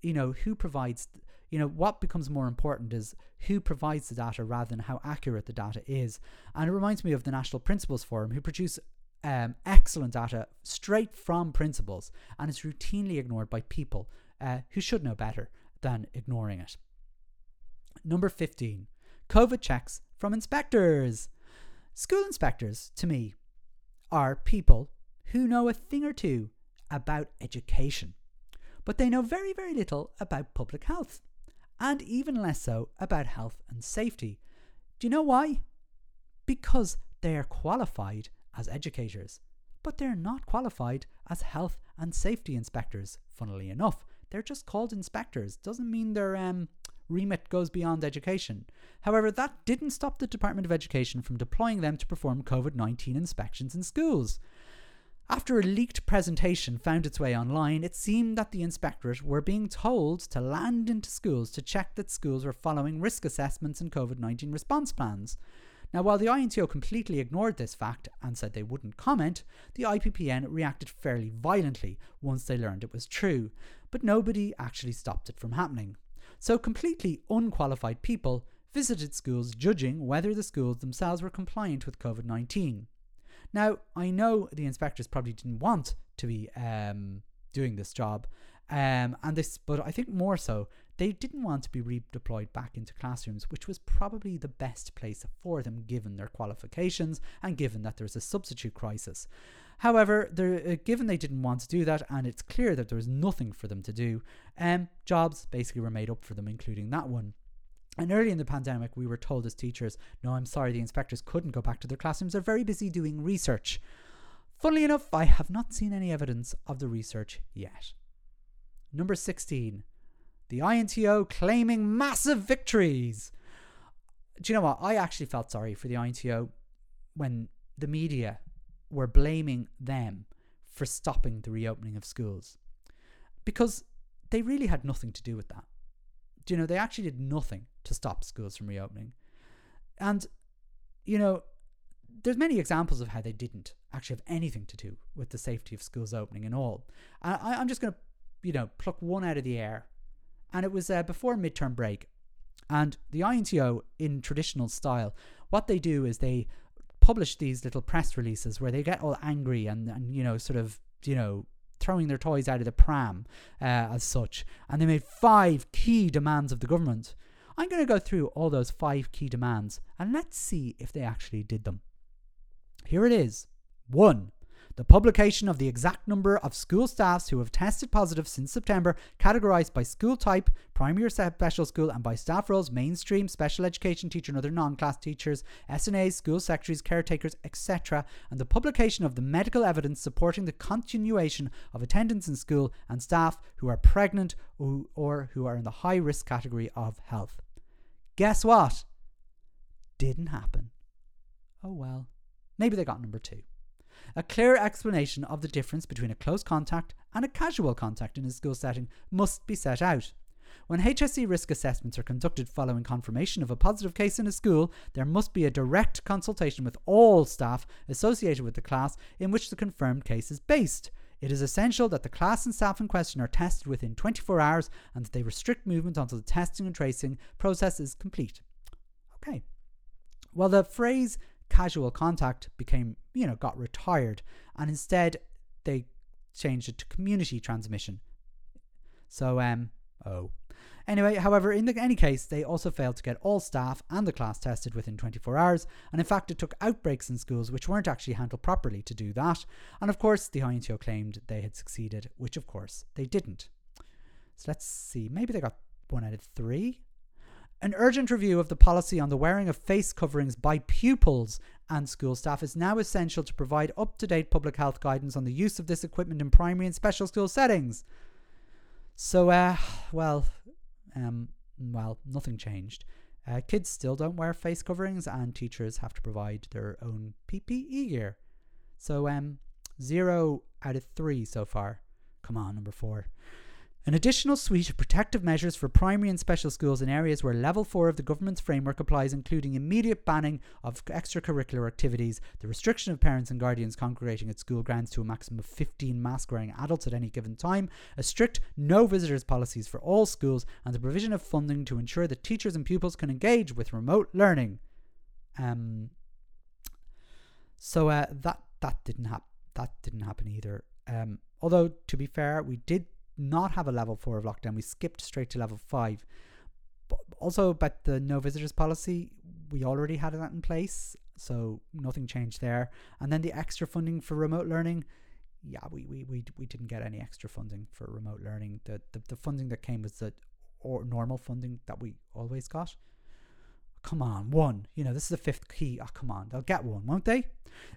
you know, who provides, you know, what becomes more important is who provides the data rather than how accurate the data is. And it reminds me of the National Principals Forum, who produce excellent data straight from principals, and it's routinely ignored by people who should know better than ignoring it. Number 15, COVID checks from inspectors. School inspectors, to me, are people who know a thing or two about education, but they know very, very little about public health, and even less so about health and safety. Do you know why? Because they are qualified as educators, but they're not qualified as health and safety inspectors, funnily enough. They're just called inspectors. Doesn't mean they're remit goes beyond education. However, that didn't stop the Department of Education from deploying them to perform COVID-19 inspections in schools. After a leaked presentation found its way online, it seemed that the inspectorate were being told to land into schools to check that schools were following risk assessments and COVID-19 response plans. Now, while the INTO completely ignored this fact and said they wouldn't comment, the IPPN reacted fairly violently once they learned it was true, but nobody actually stopped it from happening. So completely unqualified people visited schools judging whether the schools themselves were compliant with COVID-19. Now, I know the inspectors probably didn't want to be doing this job, but I think more so, they didn't want to be redeployed back into classrooms, which was probably the best place for them given their qualifications and given that there's a substitute crisis. However, given they didn't want to do that, and it's clear that there was nothing for them to do, jobs basically were made up for them, including that one. And early in the pandemic, we were told as teachers, no, I'm sorry, the inspectors couldn't go back to their classrooms. They're very busy doing research. Funnily enough, I have not seen any evidence of the research yet. Number 16, the INTO claiming massive victories. Do you know what? I actually felt sorry for the INTO when the media were blaming them for stopping the reopening of schools, because they really had nothing to do with that. Do you know, they actually did nothing to stop schools from reopening. And, you know, there's many examples of how they didn't actually have anything to do with the safety of schools opening and all. I'm just going to, you know, pluck one out of the air. And it was before midterm break. And the INTO, in traditional style, what they do is they publish these little press releases where they get all angry and you know, sort of, you know, throwing their toys out of the pram as such. And they made 5 key demands of the government. I'm going to go through all those 5 key demands and let's see if they actually did them. Here it is. 1. The publication of the exact number of school staffs who have tested positive since September, categorised by school type, primary or special school, and by staff roles, mainstream, special education teacher and other non-class teachers, SNAs, school secretaries, caretakers, etc. And the publication of the medical evidence supporting the continuation of attendance in school and staff who are pregnant or who are in the high-risk category of health. Guess what? Didn't happen. Oh well. Maybe they got number 2. A clear explanation of the difference between a close contact and a casual contact in a school setting must be set out. When HSE risk assessments are conducted following confirmation of a positive case in a school, there must be a direct consultation with all staff associated with the class in which the confirmed case is based. It is essential that the class and staff in question are tested within 24 hours and that they restrict movement until the testing and tracing process is complete. Okay. Well, the phrase casual contact became, you know, got retired, and instead they changed it to community transmission. So, Anyway, however, in any case, they also failed to get all staff and the class tested within 24 hours. And in fact, it took outbreaks in schools which weren't actually handled properly to do that. And of course, the INTO claimed they had succeeded, which of course they didn't. So let's see, maybe they got 1 out of 3. An urgent review of the policy on the wearing of face coverings by pupils and school staff is now essential to provide up-to-date public health guidance on the use of this equipment in primary and special school settings. So, nothing changed. Kids still don't wear face coverings and teachers have to provide their own PPE gear. So, 0 out of 3 so far. Come on, number 4. An additional suite of protective measures for primary and special schools in areas where Level 4 of the government's framework applies, including immediate banning of extracurricular activities, the restriction of parents and guardians congregating at school grounds to a maximum of 15 mask-wearing adults at any given time, a strict no-visitors policies for all schools, and the provision of funding to ensure that teachers and pupils can engage with remote learning. That didn't happen either. Although, to be fair, we did not have a level 4 of lockdown. We skipped straight to level 5. But also about the no visitors policy, we already had that in place, so nothing changed there. And then the extra funding for remote learning, we didn't get any extra funding for remote learning. The funding that came was normal funding that we always got. Come on, 1. You know, this is the 5th key. Oh, come on. They'll get 1, won't they?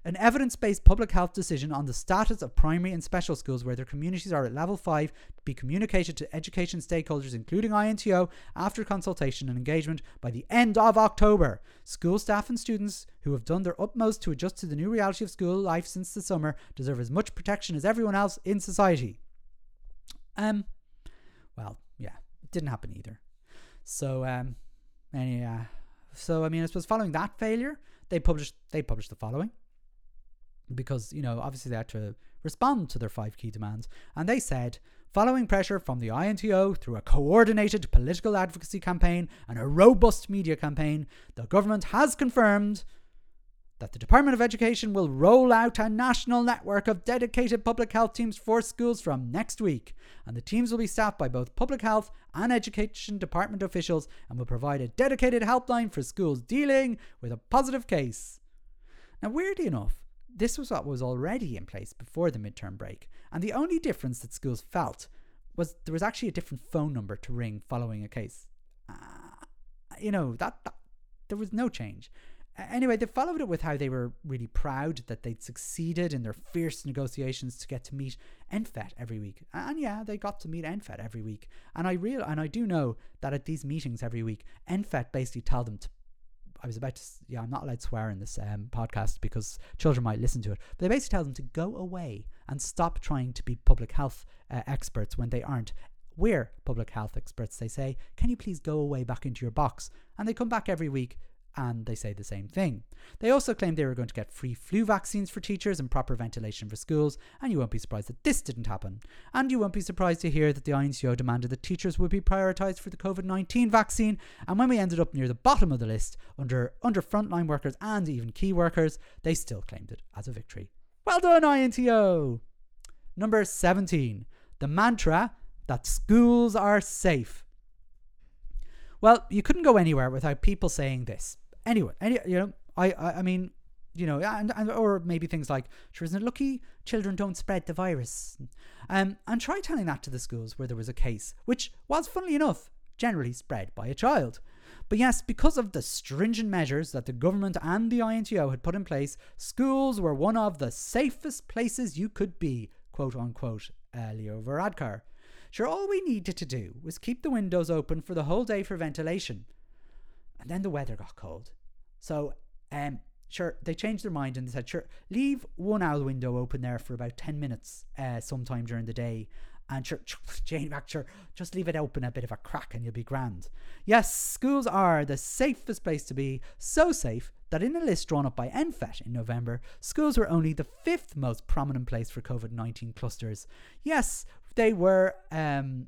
An evidence-based public health decision on the status of primary and special schools where their communities are at level 5 be communicated to education stakeholders, including INTO, after consultation and engagement by the end of October. School staff and students who have done their utmost to adjust to the new reality of school life since the summer deserve as much protection as everyone else in society. It didn't happen either. So, So, I mean, I suppose following that failure, they published the following. Because, you know, obviously they had to respond to their 5 key demands. And they said, following pressure from the INTO through a coordinated political advocacy campaign and a robust media campaign, the government has confirmed that the Department of Education will roll out a national network of dedicated public health teams for schools from next week. And the teams will be staffed by both public health and education department officials and will provide a dedicated helpline for schools dealing with a positive case. Now, weirdly enough, This was what was already in place before the midterm break, and the only difference that schools felt was there was actually a different phone number to ring following a case. There was no change. Anyway, they followed it with how they were really proud that they'd succeeded in their fierce negotiations to get to meet NFET every week. And yeah, they got to meet NFET every week. And I do know that at these meetings every week, NFET basically told them to, I'm not allowed to swear in this podcast because children might listen to it. But they basically tell them to go away and stop trying to be public health experts when they aren't. We're public health experts, they say. Can you please go away back into your box? And they come back every week and they say the same thing. They also claimed they were going to get free flu vaccines for teachers and proper ventilation for schools, and you won't be surprised that this didn't happen. And you won't be surprised to hear that the INTO demanded that teachers would be prioritised for the COVID-19 vaccine, and when we ended up near the bottom of the list, under frontline workers and even key workers, they still claimed it as a victory. Well done, INTO! Number 17. The mantra that schools are safe. Well, you couldn't go anywhere without people saying this. Anyway, or maybe things like, sure isn't it lucky children don't spread the virus? And try telling that to the schools where there was a case, which was, funnily enough, generally spread by a child. But yes, because of the stringent measures that the government and the INTO had put in place, schools were one of the safest places you could be, quote unquote, Leo Varadkar. Sure, all we needed to do was keep the windows open for the whole day for ventilation. And then the weather got cold. So, they changed their mind and they said, sure, leave one owl window open there for about 10 minutes sometime during the day. And sure, just leave it open a bit of a crack and you'll be grand. Yes, schools are the safest place to be, so safe that in a list drawn up by NFET in November, schools were only the 5th most prominent place for COVID-19 clusters. Yes, they were. They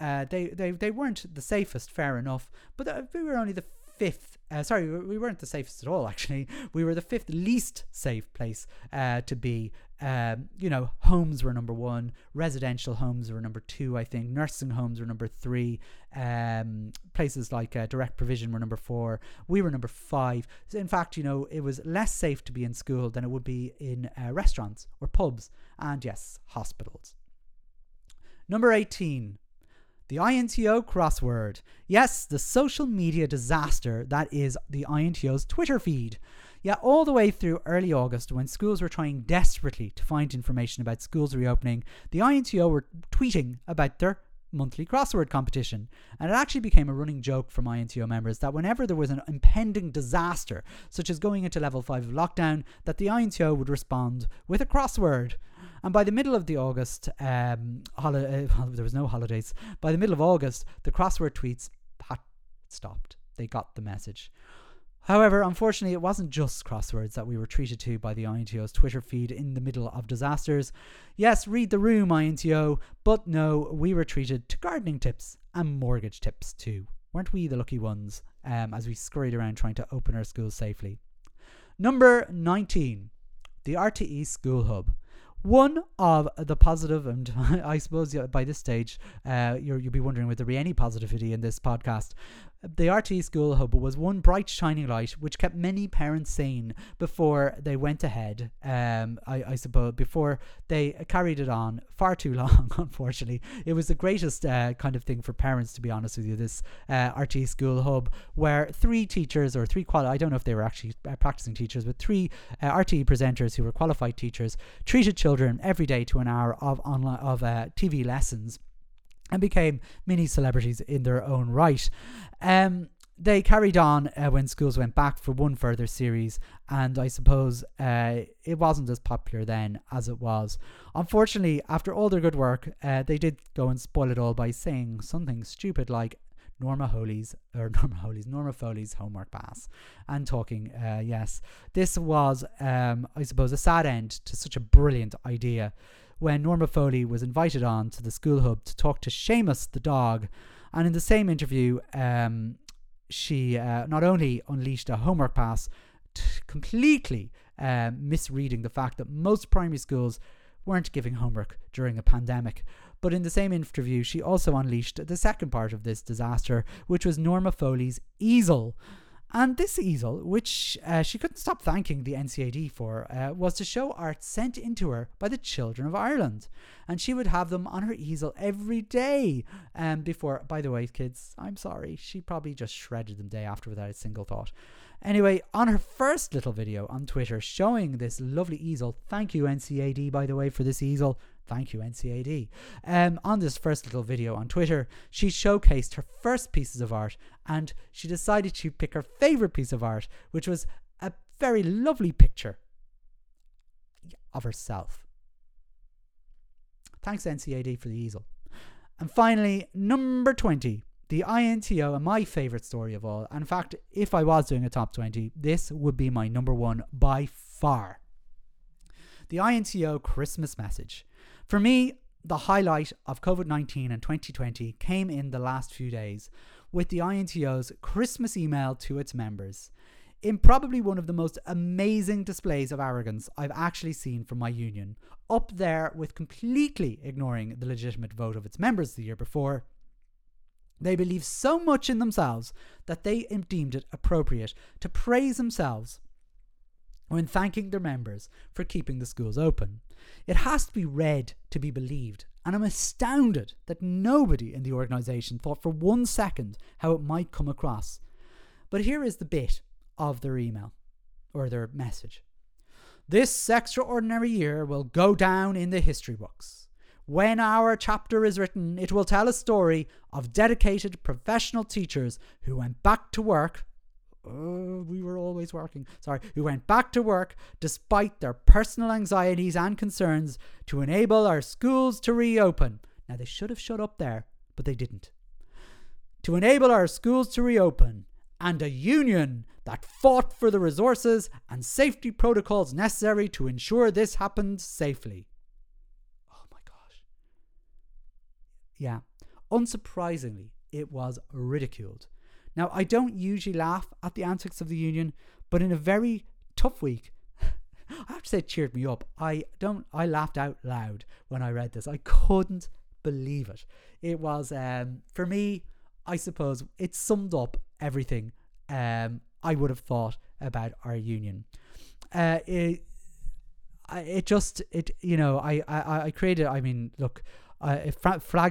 weren't the safest, fair enough, but we were only the 5th. We weren't the safest at all. Actually, we were the 5th least safe place to be. Homes were number 1, residential homes were number 2, I think, nursing homes were number 3, places like direct provision were number 4, we were number 5. So in fact, it was less safe to be in school than it would be in restaurants or pubs, and yes, hospitals. Number 18, the INTO crossword. Yes, the social media disaster that is the INTO's Twitter feed. Yeah, all the way through early August, when schools were trying desperately to find information about schools reopening, the INTO were tweeting about their monthly crossword competition. And it actually became a running joke from INTO members that whenever there was an impending disaster, such as going into level 5 of lockdown, that the INTO would respond with a crossword. And by the middle of August, there was no holidays. By the middle of August, the crossword tweets had stopped. They got the message. However, unfortunately, it wasn't just crosswords that we were treated to by the INTO's Twitter feed in the middle of disasters. Yes, read the room, INTO, but no, we were treated to gardening tips and mortgage tips too. Weren't we the lucky ones as we scurried around trying to open our schools safely? Number 19, the RTE School Hub. One of the positive, and I suppose by this stage, you'll be wondering whether there be any positivity in this podcast. The RTE School Hub was one bright shining light which kept many parents sane before they went ahead, I suppose, before they carried it on far too long, unfortunately. It was the greatest kind of thing for parents, to be honest with you, this RTE School Hub, where I don't know if they were actually practicing teachers, but 3 RTE presenters who were qualified teachers treated children every day to an hour of online TV lessons and became mini celebrities in their own right. They carried on when schools went back for one further series, and I suppose it wasn't as popular then as it was. Unfortunately, after all their good work, they did go and spoil it all by saying something stupid like Norma Foley's homework pass and talking. Yes, this was, I suppose, a sad end to such a brilliant idea when Norma Foley was invited on to the School Hub to talk to Seamus the dog. And in the same interview, she not only unleashed a homework pass, completely misreading the fact that most primary schools weren't giving homework during a pandemic. But in the same interview, she also unleashed the second part of this disaster, which was Norma Foley's easel. And this easel, which she couldn't stop thanking the NCAD for, was to show art sent into her by the children of Ireland. And she would have them on her easel every day. Before, by the way, kids, I'm sorry, she probably just shredded them day after without a single thought. Anyway, on her first little video on Twitter showing this lovely easel, thank you NCAD, by the way, for this easel, thank you NCAD. On this first little video on Twitter, she showcased her first pieces of art, and she decided to pick her favourite piece of art, which was a very lovely picture of herself. Thanks NCAD for the easel. And finally, number 20. The INTO, and my favourite story of all. In fact, if I was doing a top 20, this would be my number one by far. The INTO Christmas message. For me, the highlight of COVID-19 and 2020 came in the last few days with the INTO's Christmas email to its members, in probably one of the most amazing displays of arrogance I've actually seen from my union, up there with completely ignoring the legitimate vote of its members the year before. They believe so much in themselves that they deemed it appropriate to praise themselves when thanking their members for keeping the schools open. It has to be read to be believed, and I'm astounded that nobody in the organisation thought for 1 second how it might come across. But here is the bit of their email, or their message. This extraordinary year will go down in the history books. When our chapter is written, it will tell a story of dedicated professional teachers who went back to work. Who went back to work despite their personal anxieties and concerns to enable our schools to reopen. Now, they should have shut up there, but they didn't. To enable our schools to reopen, and a union that fought for the resources and safety protocols necessary to ensure this happened safely. Yeah, unsurprisingly, it was ridiculed. Now, I don't usually laugh at the antics of the union, but in a very tough week, I have to say it cheered me up. I laughed out loud when I read this. I couldn't believe it. It was, for me, I suppose it summed up everything I would have thought about our union. Flags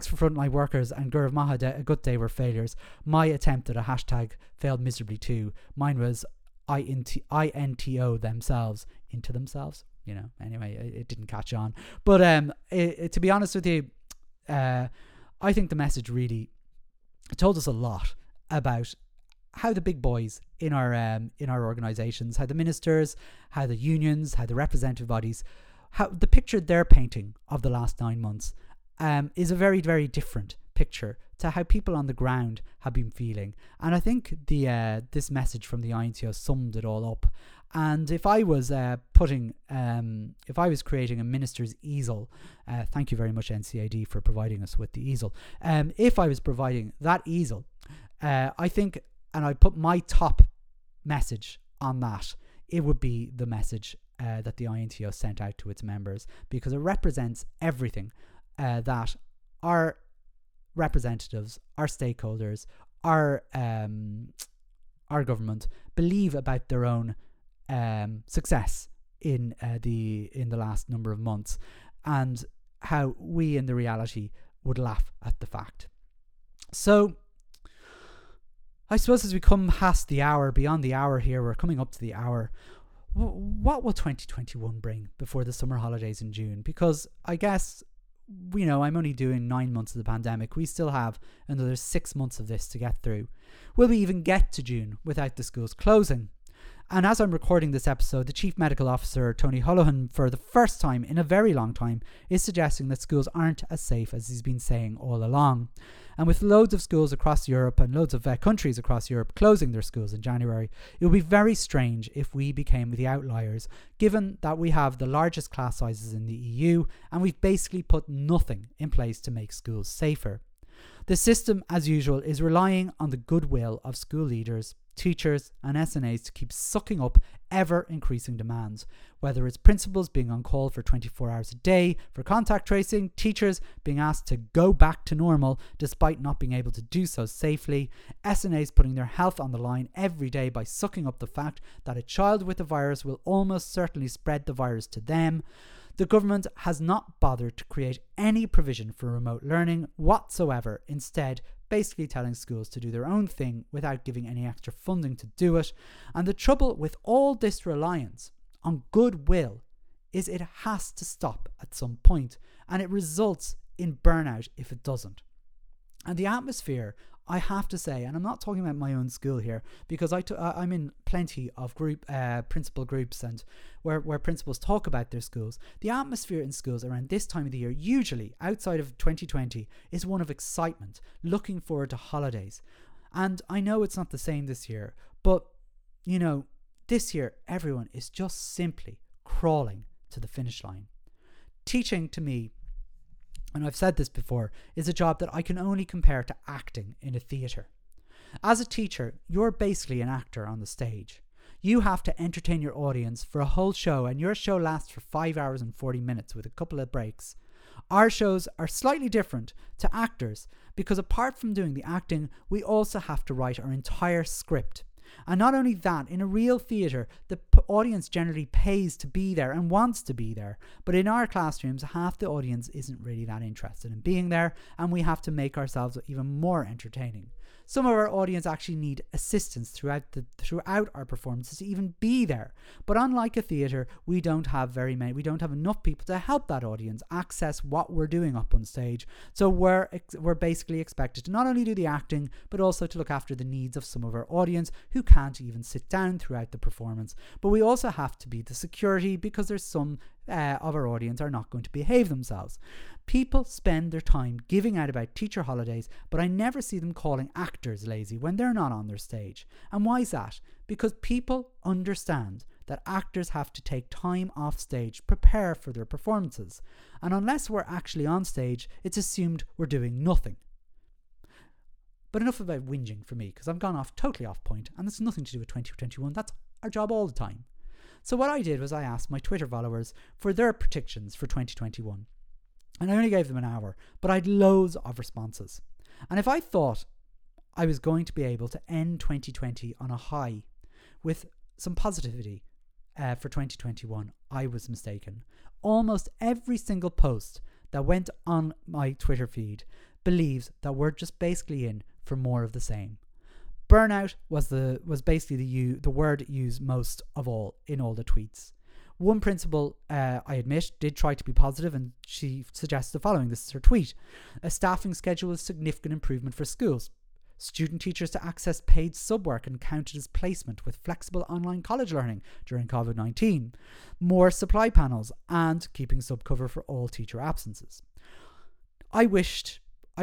for frontline workers and Gurav Maha, a good day were failures. My attempt at a hashtag failed miserably too. Mine was INTO themselves into themselves. You know, anyway, it didn't catch on. But to be honest with you, I think the message really told us a lot about how the big boys in our organisations, how the ministers, how the unions, how the representative bodies, how the picture they're painting of the last 9 months is a very, very different picture to how people on the ground have been feeling. And I think the this message from the INTO summed it all up. And if I was if I was creating a minister's easel, thank you very much NCAD for providing us with the easel. If I was providing that easel, I put my top message on that, it would be the message that the INTO sent out to its members, because it represents everything that our representatives, our stakeholders, our government believe about their own success in the last number of months, and how we in the reality would laugh at the fact. So I suppose as we come past the hour, beyond the hour here, we're coming up to the hour. What will 2021 bring before the summer holidays in June? Because I guess, you know, I'm only doing 9 months of the pandemic. We still have another 6 months of this to get through. Will we even get to June without the schools closing? And as I'm recording this episode, the Chief Medical Officer, Tony Holohan, for the first time in a very long time, is suggesting that schools aren't as safe as he's been saying all along. And with loads of schools across Europe and loads of countries across Europe closing their schools in January, it would be very strange if we became the outliers, given that we have the largest class sizes in the EU and we've basically put nothing in place to make schools safer. The system, as usual, is relying on the goodwill of school leaders, teachers and SNAs to keep sucking up ever-increasing demands, whether it's principals being on call for 24 hours a day for contact tracing, teachers being asked to go back to normal despite not being able to do so safely, SNAs putting their health on the line every day by sucking up the fact that a child with the virus will almost certainly spread the virus to them. The government has not bothered to create any provision for remote learning whatsoever, instead basically telling schools to do their own thing without giving any extra funding to do it. And the trouble with all this reliance on goodwill is it has to stop at some point, and it results in burnout if it doesn't. And the atmosphere, I have to say, and I'm not talking about my own school here, because I'm in plenty of group principal groups and where principals talk about their schools. The atmosphere in schools around this time of the year, usually outside of 2020, is one of excitement, looking forward to holidays. And I know it's not the same this year, but, you know, this year everyone is just simply crawling to the finish line. Teaching, to me, and I've said this before, is a job that I can only compare to acting in a theatre. As a teacher, you're basically an actor on the stage. You have to entertain your audience for a whole show, and your show lasts for 5 hours and 40 minutes with a couple of breaks. Our shows are slightly different to actors because apart from doing the acting, we also have to write our entire script. And not only that, in a real theatre, the audience generally pays to be there and wants to be there. But in our classrooms, half the audience isn't really that interested in being there, and we have to make ourselves even more entertaining. Some of our audience actually need assistance throughout our performances to even be there. But unlike a theatre, we don't have enough people to help that audience access what we're doing up on stage. So we're basically expected to not only do the acting, but also to look after the needs of some of our audience who can't even sit down throughout the performance. But we also have to be the security because there's some of our audience are not going to behave themselves. People spend their time giving out about teacher holidays, but I never see them calling actors lazy when they're not on their stage. And why is that? Because people understand that actors have to take time off stage, prepare for their performances. And unless we're actually on stage, it's assumed we're doing nothing. But enough about whinging for me, because I've gone off totally off point, and it's nothing to do with 2021. That's our job all the time. So what I did was I asked my Twitter followers for their predictions for 2021. And I only gave them an hour, but I had loads of responses. And if I thought I was going to be able to end 2020 on a high with some positivity for 2021, I was mistaken. Almost every single post that went on my Twitter feed believes that we're just basically in for more of the same. Burnout was basically the word used most of all in all the tweets. One principal, I admit, did try to be positive, and she suggested the following. This is her tweet. A staffing schedule is significant improvement for schools. Student teachers to access paid sub-work and counted as placement with flexible online college learning during COVID-19. More supply panels and keeping sub-cover for all teacher absences. I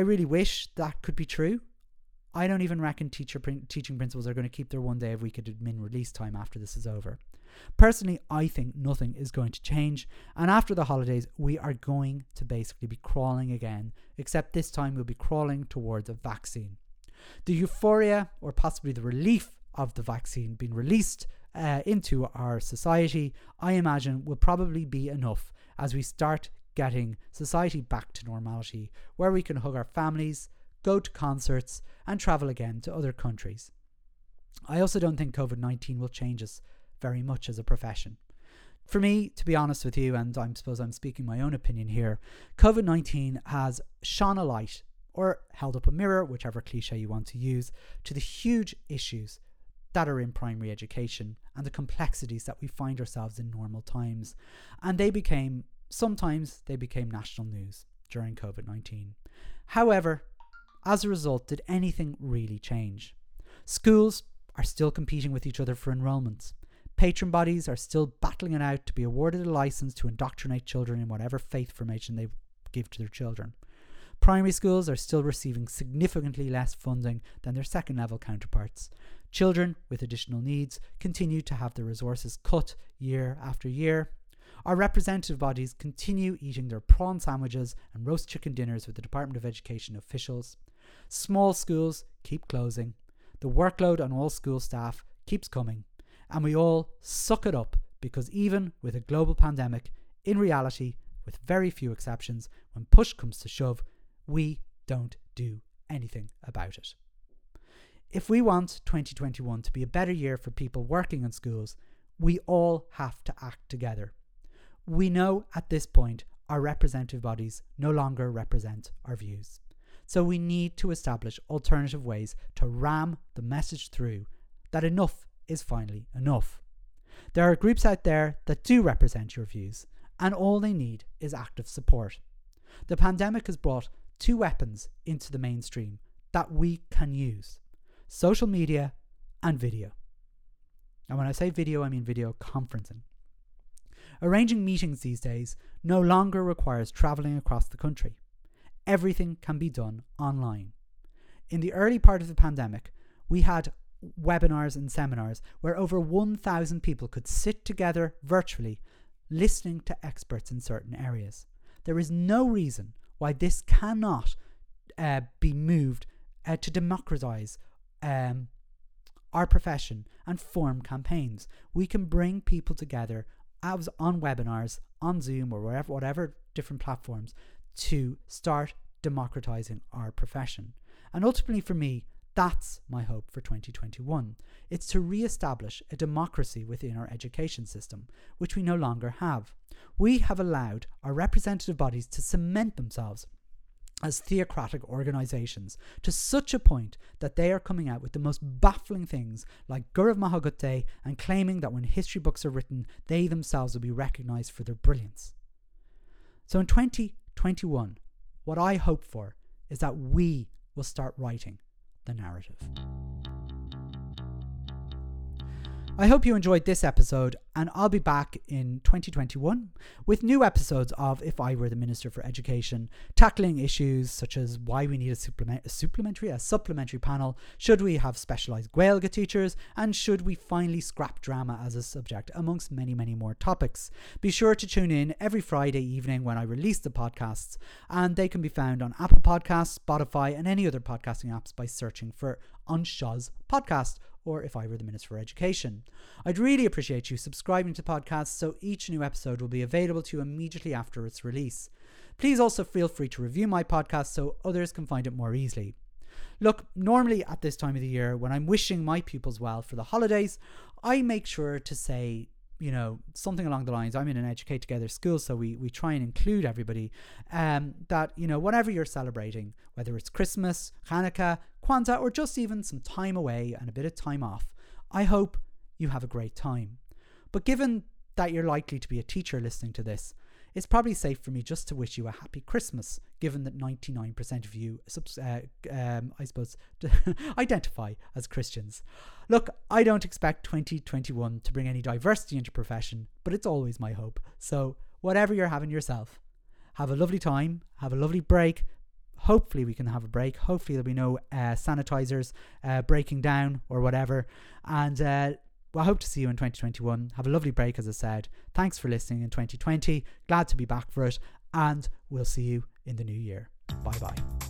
really wish that could be true. I don't even reckon teaching principals are going to keep their one day a week at admin release time after this is over. Personally, I think nothing is going to change, and after the holidays, we are going to basically be crawling again, except this time we'll be crawling towards a vaccine. The euphoria, or possibly the relief of the vaccine being released into our society, I imagine will probably be enough as we start getting society back to normality, where we can hug our families, go to concerts and travel again to other countries. I also don't think COVID-19 will change us very much as a profession. For me, to be honest with you, and I suppose I'm speaking my own opinion here, COVID-19 has shone a light, or held up a mirror, whichever cliche you want to use, to the huge issues that are in primary education and the complexities that we find ourselves in normal times. And sometimes they became national news during COVID-19. However, as a result, did anything really change? Schools are still competing with each other for enrolments. Patron bodies are still battling it out to be awarded a license to indoctrinate children in whatever faith formation they give to their children. Primary schools are still receiving significantly less funding than their second-level counterparts. Children with additional needs continue to have their resources cut year after year. Our representative bodies continue eating their prawn sandwiches and roast chicken dinners with the Department of Education officials. Small schools keep closing. The workload on all school staff keeps coming, and we all suck it up, because even with a global pandemic, in reality, with very few exceptions, when push comes to shove, we don't do anything about it. If we want 2021 to be a better year for people working in schools, we all have to act together. We know at this point our representative bodies no longer represent our views. So we need to establish alternative ways to ram the message through that enough is finally enough. There are groups out there that do represent your views, and all they need is active support. The pandemic has brought two weapons into the mainstream that we can use: social media and video. And when I say video, I mean video conferencing. Arranging meetings these days no longer requires travelling across the country. Everything can be done online. In the early part of the pandemic, we had webinars and seminars where over 1,000 people could sit together virtually, listening to experts in certain areas. There is no reason why this cannot be moved to democratise our profession and form campaigns. We can bring people together as on webinars, on Zoom, or whatever different platforms, to start democratizing our profession. And ultimately, for me, that's my hope for 2021. It's to re-establish a democracy within our education system, which we no longer have. We have allowed our representative bodies to cement themselves as theocratic organisations to such a point that they are coming out with the most baffling things like Gaurav Mahagute, and claiming that when history books are written, they themselves will be recognised for their brilliance. So in 2021, what I hope for is that we will start writing the narrative. I hope you enjoyed this episode, and I'll be back in 2021 with new episodes of If I Were the Minister for Education, tackling issues such as why we need a supplementary panel, should we have specialised Gaeilge teachers, and should we finally scrap drama as a subject, amongst many, many more topics. Be sure to tune in every Friday evening when I release the podcasts, and they can be found on Apple Podcasts, Spotify, and any other podcasting apps by searching for Unshaw's Podcast, or If I Were the Minister for Education. I'd really appreciate you subscribing to the podcast, so each new episode will be available to you immediately after its release. Please also feel free to review my podcast so others can find it more easily. Look, normally at this time of the year, when I'm wishing my pupils well for the holidays, I make sure to say, you know, something along the lines, I'm in an Educate Together school, so we try and include everybody, that, you know, whatever you're celebrating, whether it's Christmas, Hanukkah, Kwanzaa, or just even some time away and a bit of time off, I hope you have a great time. But given that you're likely to be a teacher listening to this, it's probably safe for me just to wish you a happy Christmas, given that 99% of you, identify as Christians. Look, I don't expect 2021 to bring any diversity into profession, but it's always my hope. So whatever you're having yourself, have a lovely time, have a lovely break. Hopefully we can have a break. Hopefully there'll be no sanitizers breaking down or whatever. And I hope to see you in 2021. Have a lovely break, as I said. Thanks for listening in 2020. Glad to be back for it. And we'll see you in the new year. Bye-bye.